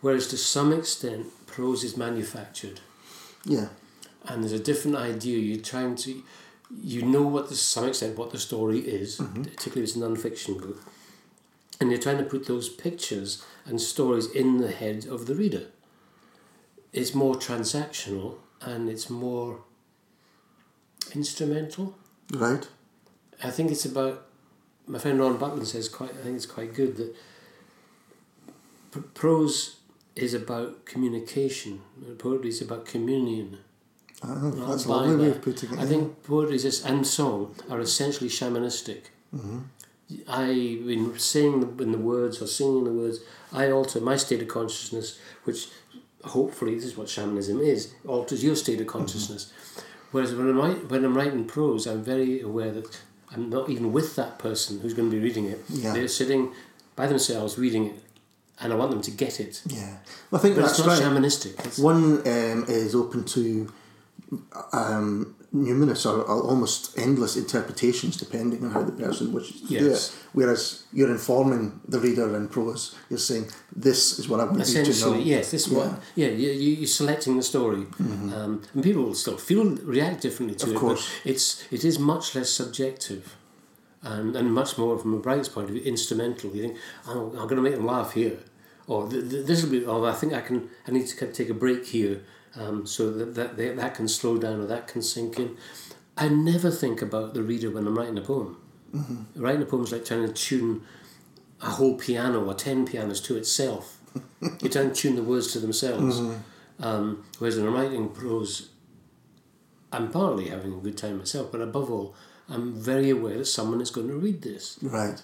Whereas to some extent, prose is manufactured. Yeah. And there's a different idea, you're trying to, you know what to some extent what the story is, mm-hmm. particularly if it's a non-fiction book, and you're trying to put those pictures and stories in the head of the reader. It's more transactional and it's more instrumental. Right. I think it's about, my friend Ron Butlin says quite, I think it's quite good that pr- prose is about communication, poetry is about communion. Oh, that's a lovely way of putting it. I in. think poetry is, and song are essentially shamanistic. Mm-hmm. I, in saying in the words or singing the words, I alter my state of consciousness, which hopefully this is what shamanism is, alters your state of consciousness. Mm-hmm. Whereas when I'm, write, when I'm writing prose, I'm very aware that I'm not even with that person who's going to be reading it. Yeah. They're sitting by themselves reading it, and I want them to get it. Yeah, well, I think but that's it's not right. shamanistic. It's One um, is open to um, numerous or almost endless interpretations, depending on how the person wishes to yes. do it. Whereas you're informing the reader in prose. You're saying, this is what I want you to know. Essentially, yes, this yeah. one. Yeah, you, you're selecting the story. Mm-hmm. Um, and people will still feel, react differently to of it. Of course. But it's, it is much less subjective. And, and much more, from a Brian's point of view, instrumental. You think, oh, I'm going to make them laugh here, or this will be. Oh, I think I can. I need to take a break here, um, so that that they, that can slow down or that can sink in. I never think about the reader when I'm writing a poem. Mm-hmm. Writing a poem is like trying to tune a whole piano or ten pianos to itself. You're trying to tune the words to themselves. Mm-hmm. Um, whereas when I'm writing prose, I'm partly having a good time myself, but above all, I'm very aware that someone is going to read this. Right.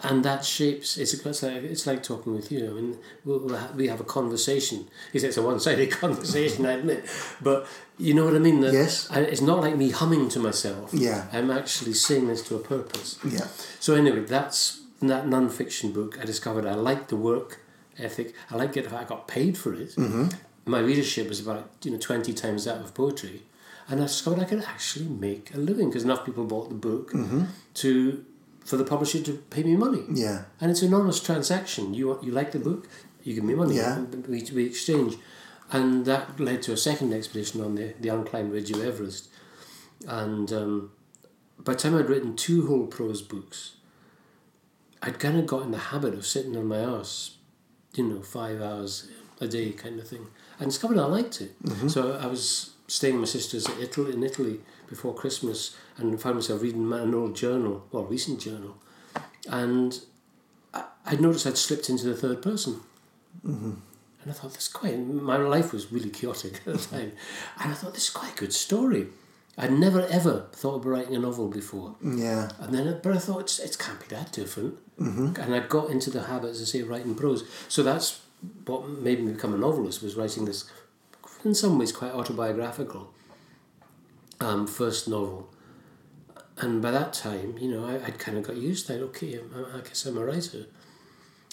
And that shapes... It's, it's, like, it's like talking with you. I mean, we'll, we'll ha- we have a conversation. It's a one-sided conversation, I admit. But you know what I mean? The, yes. I, it's not like me humming to myself. Yeah. I'm actually saying this to a purpose. Yeah. So anyway, that's that non-fiction book. I discovered I liked the work ethic. I liked it if I got paid for it. Mm-hmm. My readership was about, you know, twenty times that of poetry. And I discovered I could actually make a living because enough people bought the book mm-hmm. to for the publisher to pay me money. Yeah, and it's an anonymous transaction. You you like the book, you give me money. Yeah, we we exchange, and that led to a second expedition on the the unclimbed ridge of Everest. And um, by the time I'd written two whole prose books, I'd kind of got in the habit of sitting on my arse, you know, five hours a day kind of thing. I discovered I liked it, mm-hmm. so I was. Staying with my sisters in Italy, in Italy before Christmas, and found myself reading an old journal, well, recent journal, and I, I noticed I'd slipped into the third person, mm-hmm. and I thought this is quite. My life was really chaotic at the time, and I thought this is quite a good story. I'd never ever thought about writing a novel before. Yeah. And then, but I thought it's, it can't be that different, mm-hmm. and I got into the habit, as I say, of writing prose. So that's what made me become a novelist. Was writing this. In some ways quite autobiographical um, first novel, and by that time, you know, I, I'd kind of got used to that. Okay, I, I guess I'm a writer,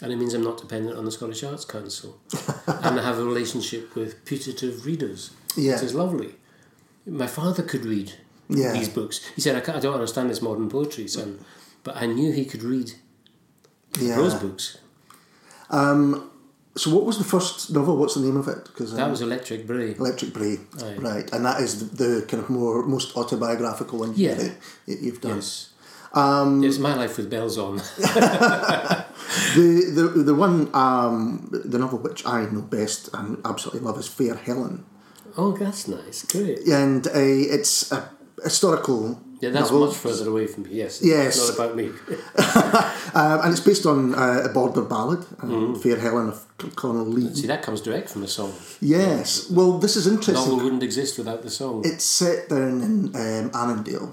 and it means I'm not dependent on the Scottish Arts Council and I have a relationship with putative readers, yeah. which is lovely. My father could read yeah. these books. He said I, can't, I don't understand this modern poetry, son, but I knew he could read yeah. prose books. um So what was the first novel? What's the name of it? Cause, um, that was Electric Bray. Electric Bray, right. right. And that is the, the kind of more most autobiographical one yeah. that you've done. Yes. Um, it's my life with bells on. the, the the one, um, the novel which I know best and absolutely love is Fair Helen. Oh, that's nice. Great. And uh, it's a historical... Yeah, that's novel. Much further away from me, yes. Yes. It's not about me. um, and it's based on uh, a border ballad, um, mm. Fair Helen of Connell Lee. See, that comes direct from the song. Yes. Yeah. Well, this is interesting. The novel wouldn't exist without the song. It's set down in um, Annandale,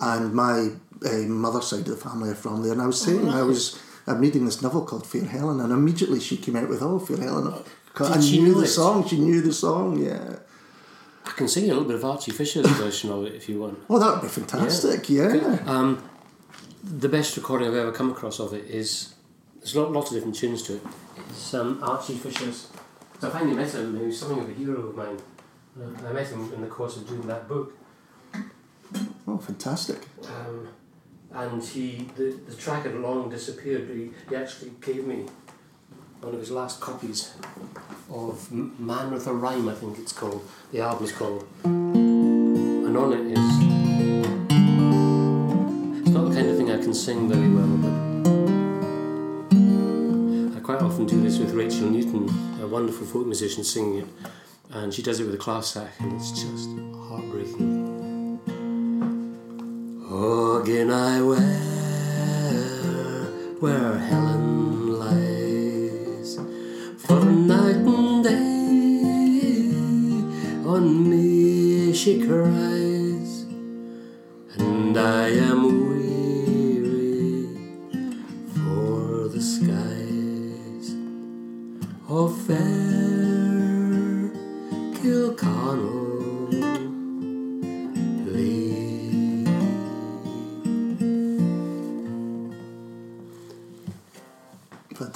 and my uh, mother's side of the family are from there, and I was saying, oh, right. I was I'm reading this novel called Fair Helen, and immediately she came out with, oh, Fair Helen of Connell Lee. And she knew the it? song, she knew the song, yeah. I can sing a little bit of Archie Fisher's version of it if you want. Oh, that would be fantastic, yeah. yeah. Um, the best recording I've ever come across of it is... There's a lot, lots of different tunes to it. It's um, Archie Fisher's... So I finally met him, he was something of a hero of mine. I met him in the course of doing that book. Oh, fantastic. Um, and he... The, the track had long disappeared, but he, he actually gave me one of his last copies of Man with a Rhyme, I think it's called. The album is called. And on it is... It's not the kind of thing I can sing very well, but I quite often do this with Rachel Newton, a wonderful folk musician, singing it. And she does it with a class sack, and it's just heartbreaking. Oh, again I wear where Helen lies, for night and day on me.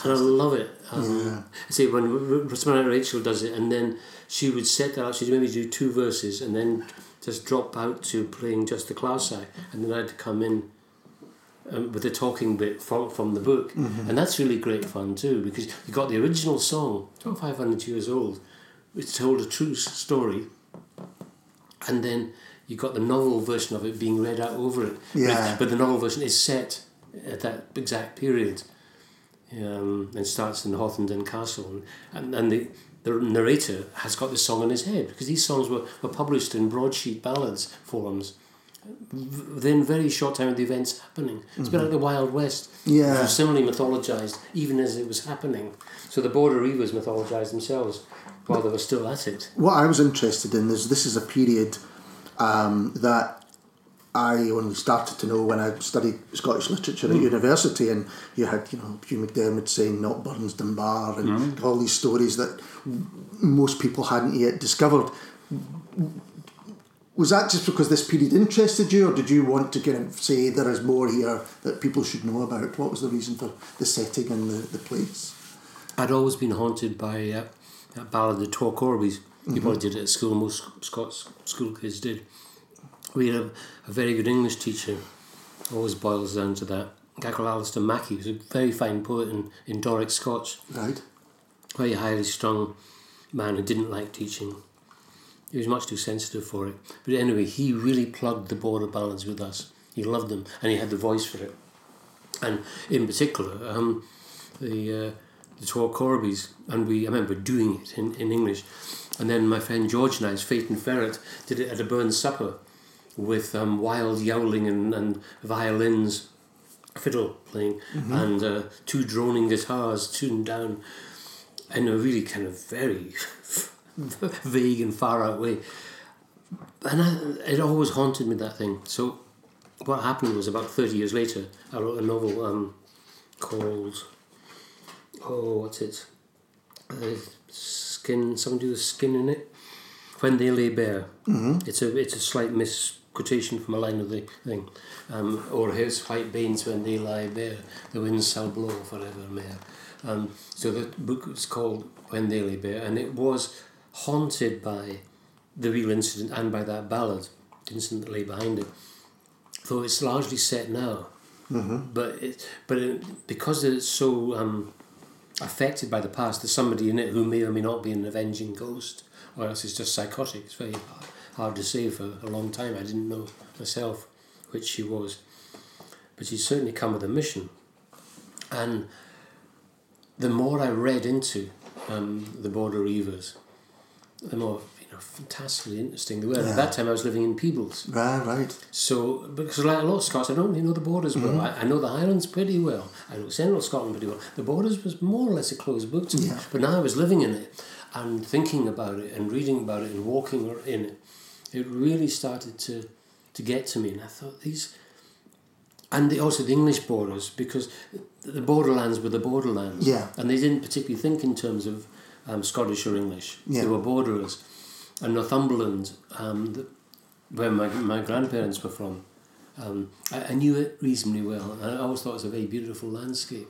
and I love it. Um, yeah. I say when Samantha Rachel does it, and then she would set that out. She'd maybe do two verses, and then just drop out to playing just the clarside, and then I'd come in um, with the talking bit from from the book, mm-hmm. and that's really great fun too, because you got the original song, five hundred years old, which told a true story, and then you got the novel version of it being read out over it. Yeah. But, but the novel version is set at that exact period. Um, and starts in Hawthornden Castle, and and the, the narrator has got this song in his head, because these songs were, were published in broadsheet ballads forms within very short time of the events happening. It's mm-hmm. a bit like the Wild West, yeah. which was similarly mythologised even as it was happening. So the border reivers mythologised themselves while but they were still at it. What I was interested in is this is a period um, that I only started to know when I studied Scottish literature at mm. university, and you had, you know, Hugh McDermid saying Not Burns Dunbar and mm. all these stories that most people hadn't yet discovered. Was that just because this period interested you, or did you want to kind of say there is more here that people should know about? What was the reason for the setting and the, the place? I'd always been haunted by uh, that ballad, The Twa Corbies. You mm-hmm. probably did it at school, most Scots school kids did. We had a, a very good English teacher, always boils down to that, a guy called Alistair Mackie, who's a very fine poet in, in Doric Scots. Right. Very highly strung man who didn't like teaching. He was much too sensitive for it. But anyway, he really plugged the border ballads with us. He loved them, and he had the voice for it. And in particular, um, the uh, the Twa Corbies, and we I remember doing it in, in English. And then my friend George and I's Fate and Ferret did it at a Burns supper, with um, wild yowling and, and violins, fiddle playing, mm-hmm. and uh, two droning guitars tuned down in a really kind of very vague and far out way. And I, it always haunted me, that thing. So what happened was, about thirty years later, I wrote a novel um, called, oh, what's it? Uh, skin, something to do with skin in it. When They Lay Bare. Mm-hmm. It's a it's a slight misquotation from a line of the thing. Um, or his white banes when they lie bare, the winds shall blow forevermore. Um, so the book was called When They Lay Bare, and it was haunted by the real incident and by that ballad, the incident that lay behind it. Though it's largely set now, mm-hmm. but it, but it, because it's so um, affected by the past, there's somebody in it who may or may not be an avenging ghost, or else it's just psychotic. It's very hard to say. For a long time I didn't know myself which she was, but she's certainly come with a mission. And the more I read into um, the border reivers, the more, you know, fantastically interesting they were. Yeah. At that time I was living in Peebles. Right, right. So, because like a lot of Scots, I don't really know the borders mm-hmm. well. I, I know the Highlands pretty well. I know central Scotland pretty well. The borders was more or less a closed book to me. Yeah. But now I was living in it, and thinking about it and reading about it and walking in it, it really started to, to get to me. And I thought these, and the, also the English borders, because the borderlands were the borderlands. Yeah. And they didn't particularly think in terms of um, Scottish or English. Yeah. They were borderers. And Northumberland, um, the, where my my grandparents were from, um, I, I knew it reasonably well. And I always thought it was a very beautiful landscape,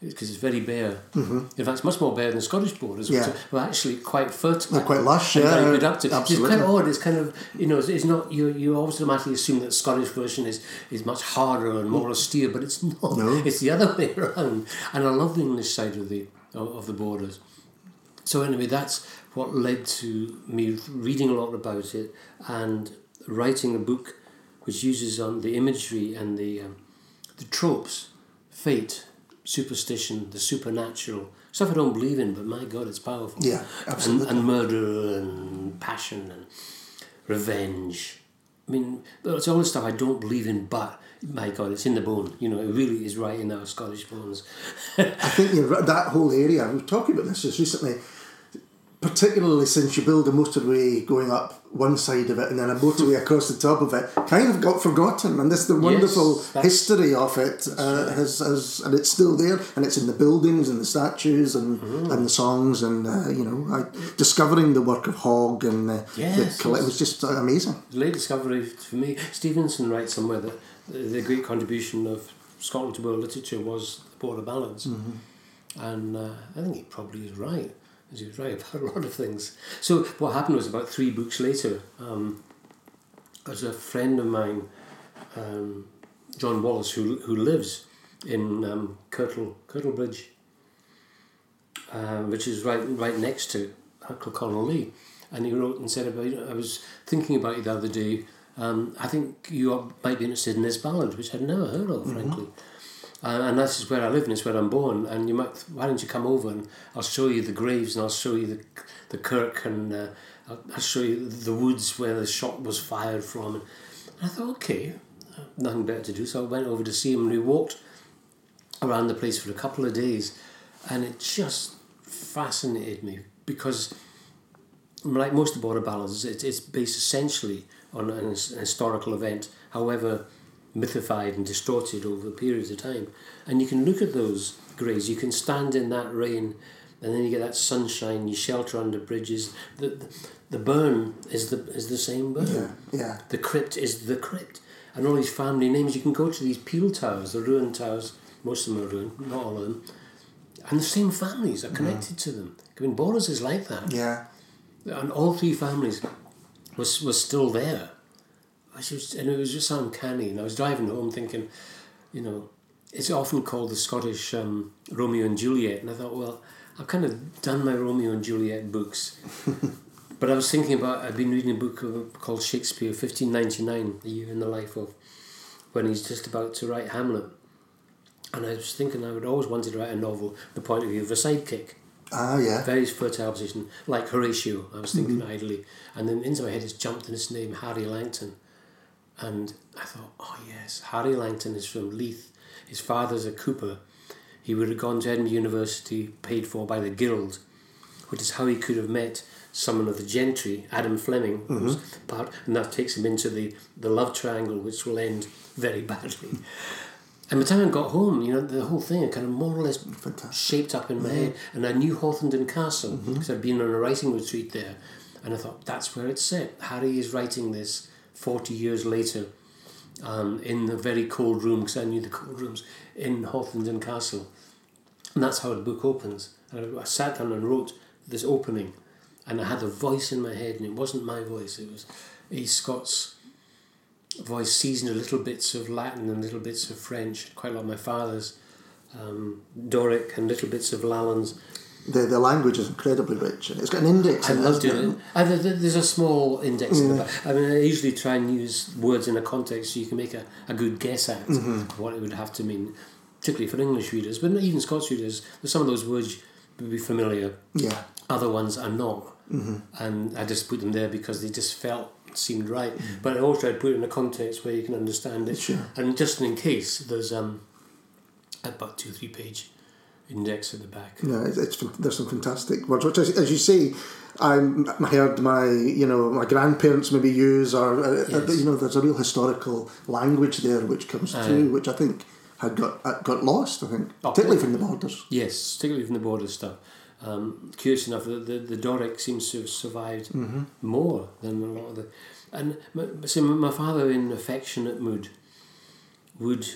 because it's very bare. Mm-hmm. In fact, it's much more bare than Scottish borders, yeah. which are actually quite fertile. They're quite lush, and yeah. very productive. Absolutely. It's quite odd. It's kind of, you know, it's not, you you automatically assume that the Scottish version is, is much harder and more austere, but it's not. No. It's the other way around. And I love the English side of the of the borders. So anyway, that's what led to me reading a lot about it and writing a book which uses on um, the imagery and the um, the tropes, fate, superstition, the supernatural, stuff I don't believe in, but my God, it's powerful. Yeah, absolutely. And, and murder and passion and revenge. I mean, it's all the stuff I don't believe in, but my God, it's in the bone. You know, it really is right in our Scottish bones. I think you're, that whole area, we were talking about this just recently, particularly since you build a motorway going up one side of it and then a motorway across the top of it, kind of got forgotten, and this the wonderful yes, history of it uh, has, has and it's still there, and it's in the buildings and the statues and mm-hmm. and the songs and uh, you know like discovering the work of Hogg and the, yes, the collect- it was just amazing. Late discovery for me. Stevenson writes somewhere that the great contribution of Scotland to world literature was the border ballads. Mm-hmm. And uh, I think he probably is right. He was right about a lot of things. So what happened was about three books later, um, there's a friend of mine, um, John Wallace, who who lives in um, Kirtle, Kirtlebridge, uh, which is right right next to Kilconnelly. And he wrote and said, about, I was thinking about it the other day, um, I think you might be interested in this ballad, which I'd never heard of, mm-hmm. frankly. Uh, and this is where I live and it's where I'm born. And you might, why don't you come over and I'll show you the graves and I'll show you the the kirk and uh, I'll, I'll show you the woods where the shot was fired from. And I thought, okay, nothing better to do. So I went over to see him and we walked around the place for a couple of days. And it just fascinated me because, like most of the border ballads, it, it's based essentially on an historical event, however mythified and distorted over periods of time. And you can look at those graves, you can stand in that rain, and then you get that sunshine, you shelter under bridges. The the, the burn is the is the same burn. Yeah, yeah. The crypt is the crypt. And all these family names, you can go to these Peel Towers, the ruined towers, most of them are ruined, not all of them, and the same families are connected yeah. to them. I mean, Borders is like that. Yeah. And all three families was was still there. And it was just uncanny. And I was driving home thinking, you know, it's often called the Scottish um, Romeo and Juliet. And I thought, well, I've kind of done my Romeo and Juliet books. But I was thinking about, I've been reading a book called Shakespeare, fifteen ninety-nine, A Year in the Life of, when he's just about to write Hamlet. And I was thinking I would always wanted to write a novel, the point of view of a sidekick. Oh, yeah. Very fertile position, like Horatio, I was thinking mm-hmm. idly. And then into my head it's jumped in his name, Harry Langton. And I thought, oh yes, Harry Langton is from Leith. His father's a cooper. He would have gone to Edinburgh University, paid for by the Guild, which is how he could have met someone of the gentry, Adam Fleming, mm-hmm. who's part, and that takes him into the, the love triangle, which will end very badly. And by the time I got home, you know, the whole thing kind of more or less Fantastic. Shaped up in my mm-hmm. head. And I knew Hawthornden Castle, because mm-hmm. I'd been on a writing retreat there. And I thought, that's where it's set. Harry is writing this forty years later, um, in the very cold room, because I knew the cold rooms, in Hawthornden Castle. And that's how the book opens. And I, I sat down and wrote this opening, and I had a voice in my head, and it wasn't my voice, it was a Scots voice, seasoned with little bits of Latin and little bits of French, quite a lot of my father's, um, Doric, and little bits of Lalan's. The, the language is incredibly rich, and it's got an index. I in love doing it. it. There's a small index. Mm. In the back. I mean, I usually try and use words in a context so you can make a, a good guess at mm-hmm. what it would have to mean, particularly for English readers, but even Scots readers. Some of those words would be familiar. Yeah. Other ones are not, mm-hmm. and I just put them there because they just felt seemed right. Mm-hmm. But I also tried to put it in a context where you can understand it, sure. and just in case there's um, about two three page. Index at the back. No, it's, it's there's some fantastic words, which, as, as you say, I heard my you know my grandparents maybe use, or uh, yes. uh, you know, there's a real historical language there which comes uh, through, which I think had got uh, got lost. I think, oh, particularly from the Borders. Yes, particularly from the Borders stuff. Um, curious enough, the, the the Doric seems to have survived mm-hmm. more than a lot of the. And my, so my father, in affectionate mood, would.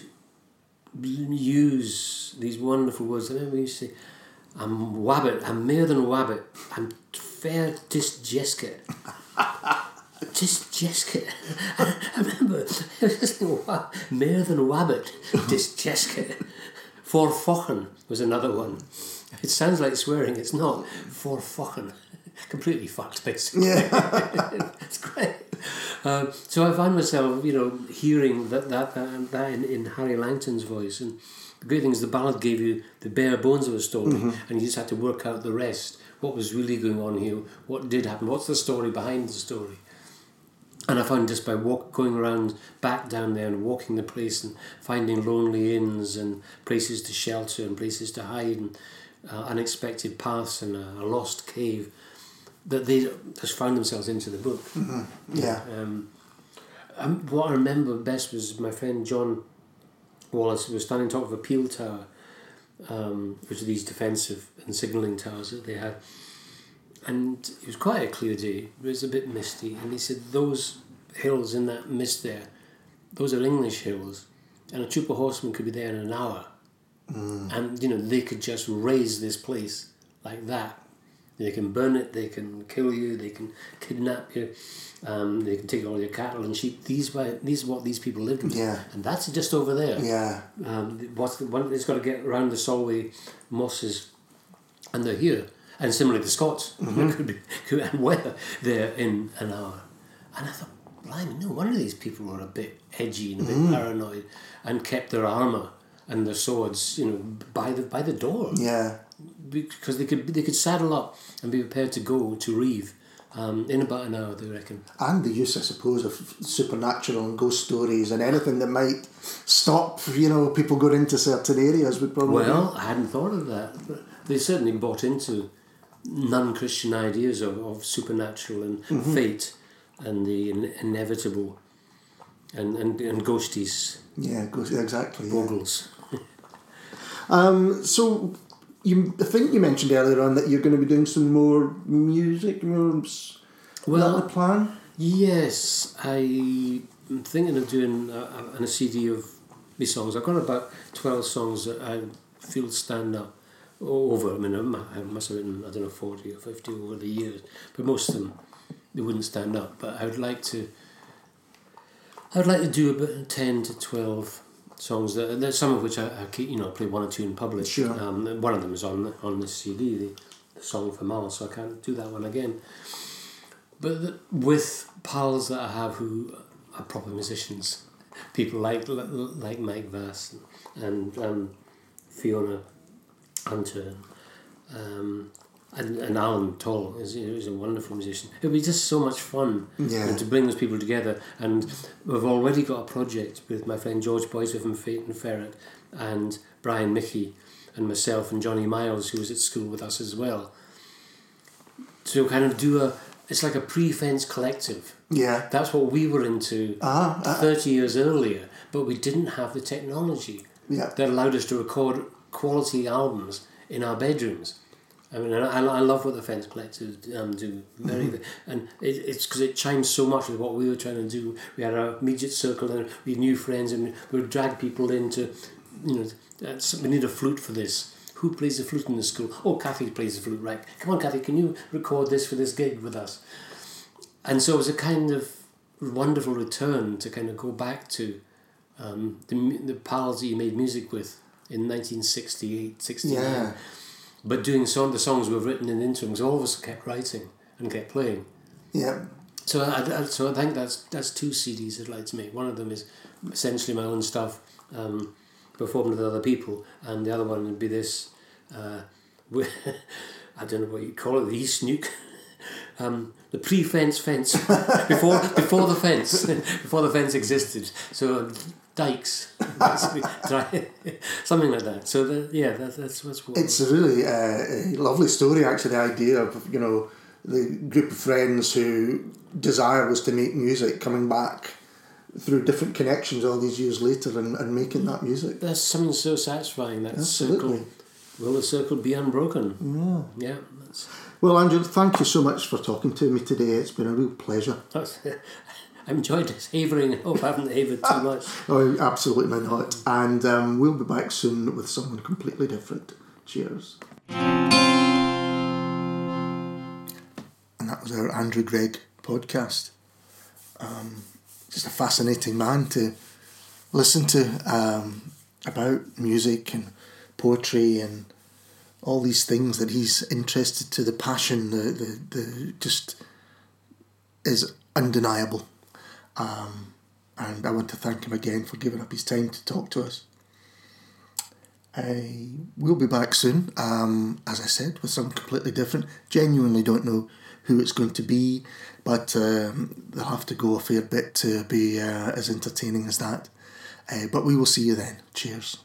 Use these wonderful words. I remember you say, "I'm wabbit. I'm mair than wabbit. I'm fair disjesket." Disjesket. I remember. I was just thinking, wow, mair than wabbit. Disjesket. Forfochen was another one. It sounds like swearing. It's not. Forfochen. Completely fucked, basically. Yeah. It's great. Um, so I found myself, you know, hearing that that, that, that in, in Harry Langton's voice. And the great thing is the ballad gave you the bare bones of a story, mm-hmm. and you just had to work out the rest. What was really going on here? What did happen? What's the story behind the story? And I found just by walk, going around back down there and walking the place and finding lonely inns and places to shelter and places to hide and uh, unexpected paths and a, a lost cave, that they just found themselves into the book. Mm-hmm. Yeah. Um, um, what I remember best was my friend John Wallace was standing on top of a Peel Tower, um, which are these defensive and signalling towers that they had. And it was quite a clear day. It was a bit misty. And he said, those hills in that mist there, those are English hills. And a troop of horsemen could be there in an hour. Mm. And, you know, they could just raise this place like that. They can burn it, they can kill you, they can kidnap you, um, they can take all your cattle and sheep. These were, these are what these people lived with. Yeah. And that's just over there. Yeah. Um, what's the one that's got to get around the Solway mosses, and they're here. And similarly the Scots, mm-hmm. could be, and where they're in an hour. And I thought, blimey, no wonder these people were a bit edgy and a bit mm. paranoid, and kept their armour and their swords, you know, by the by the door. Yeah. Because they could they could saddle up and be prepared to go to Reeve um, in about an hour, they reckon. And the use, I suppose, of supernatural and ghost stories and anything that might stop, you know, people going into certain areas would probably... Well, I hadn't thought of that. But they certainly bought into non-Christian ideas of, of supernatural and mm-hmm. fate and the in- inevitable and, and, and ghosties. Yeah, ghost, exactly. Bogles. Yeah. um, so... You, I think you mentioned earlier on that you're going to be doing some more music. More, well, is that the plan? Yes, I'm thinking of doing a, a, a C D of my songs. I've got about twelve songs that I feel stand up over. I mean, I must have written, I don't know, forty or fifty over the years, but most of them, they wouldn't stand up. But I would like to. I would like to do about ten to twelve. Songs that, that some of which I, I keep, you know, play one or two in public. Sure. Um, one of them is on on the C D, the, the song for Miles, so I can't do that one again. But the, with pals that I have who are proper musicians, people like like Mike Vass and, and um, Fiona Hunter, um, and and Alan Toll is is a wonderful musician. It'll be just so much fun yeah. you know, to bring those people together. And we've already got a project with my friend George Boyter from Fate and Ferret, and Brian Michie, and myself, and Johnny Miles, who was at school with us as well. To kind of do a, it's like a pre-fence collective. Yeah. That's what we were into uh-huh. Uh-huh. thirty years earlier, but we didn't have the technology yeah. that allowed us to record quality albums in our bedrooms. I mean, I, I love what the Fence Collective um, do, very, mm-hmm. and it, it's because it chimes so much with what we were trying to do. We had our immediate circle, and we had new friends, and we would drag people into, you know, we need a flute for this. Who plays the flute in the school? Oh, Kathy plays the flute, right? Come on, Kathy, can you record this for this gig with us? And so it was a kind of wonderful return to kind of go back to um, the the pals that you made music with in nineteen sixty-eight, sixty-nine. Yeah. But doing some the songs we've written in the interims, all of us kept writing and kept playing. Yeah. So I, I so I think that's that's two C Ds I'd like to make. One of them is essentially my own stuff, um, performed with other people, and the other one would be this. Uh, I don't know what you call it, the East Nuke, um, the pre-fence fence before before the fence before the fence existed. So. Dykes, something like that. So the, yeah, that, that's that's what it's a really uh, lovely story. Actually, the idea of, you know, the group of friends who desire was to make music, coming back through different connections all these years later and, and making that music. That's something so satisfying. That Absolutely. Circle. Will the circle be unbroken? Yeah. Yeah. That's... Well, Andrew, thank you so much for talking to me today. It's been a real pleasure. That's, I enjoyed it, havering. I hope I haven't havered too much. Oh, absolutely not. And um, we'll be back soon with someone completely different. Cheers. And that was our Andrew Gregg podcast. Um, just a fascinating man to listen to um, about music and poetry and all these things that he's interested to. The passion, the the, the just is undeniable. Um, and I want to thank him again for giving up his time to talk to us. I will be back soon, um, as I said, with something completely different. Genuinely don't know who it's going to be, but um, they'll have to go a fair bit to be uh, as entertaining as that. Uh, but we will see you then. Cheers.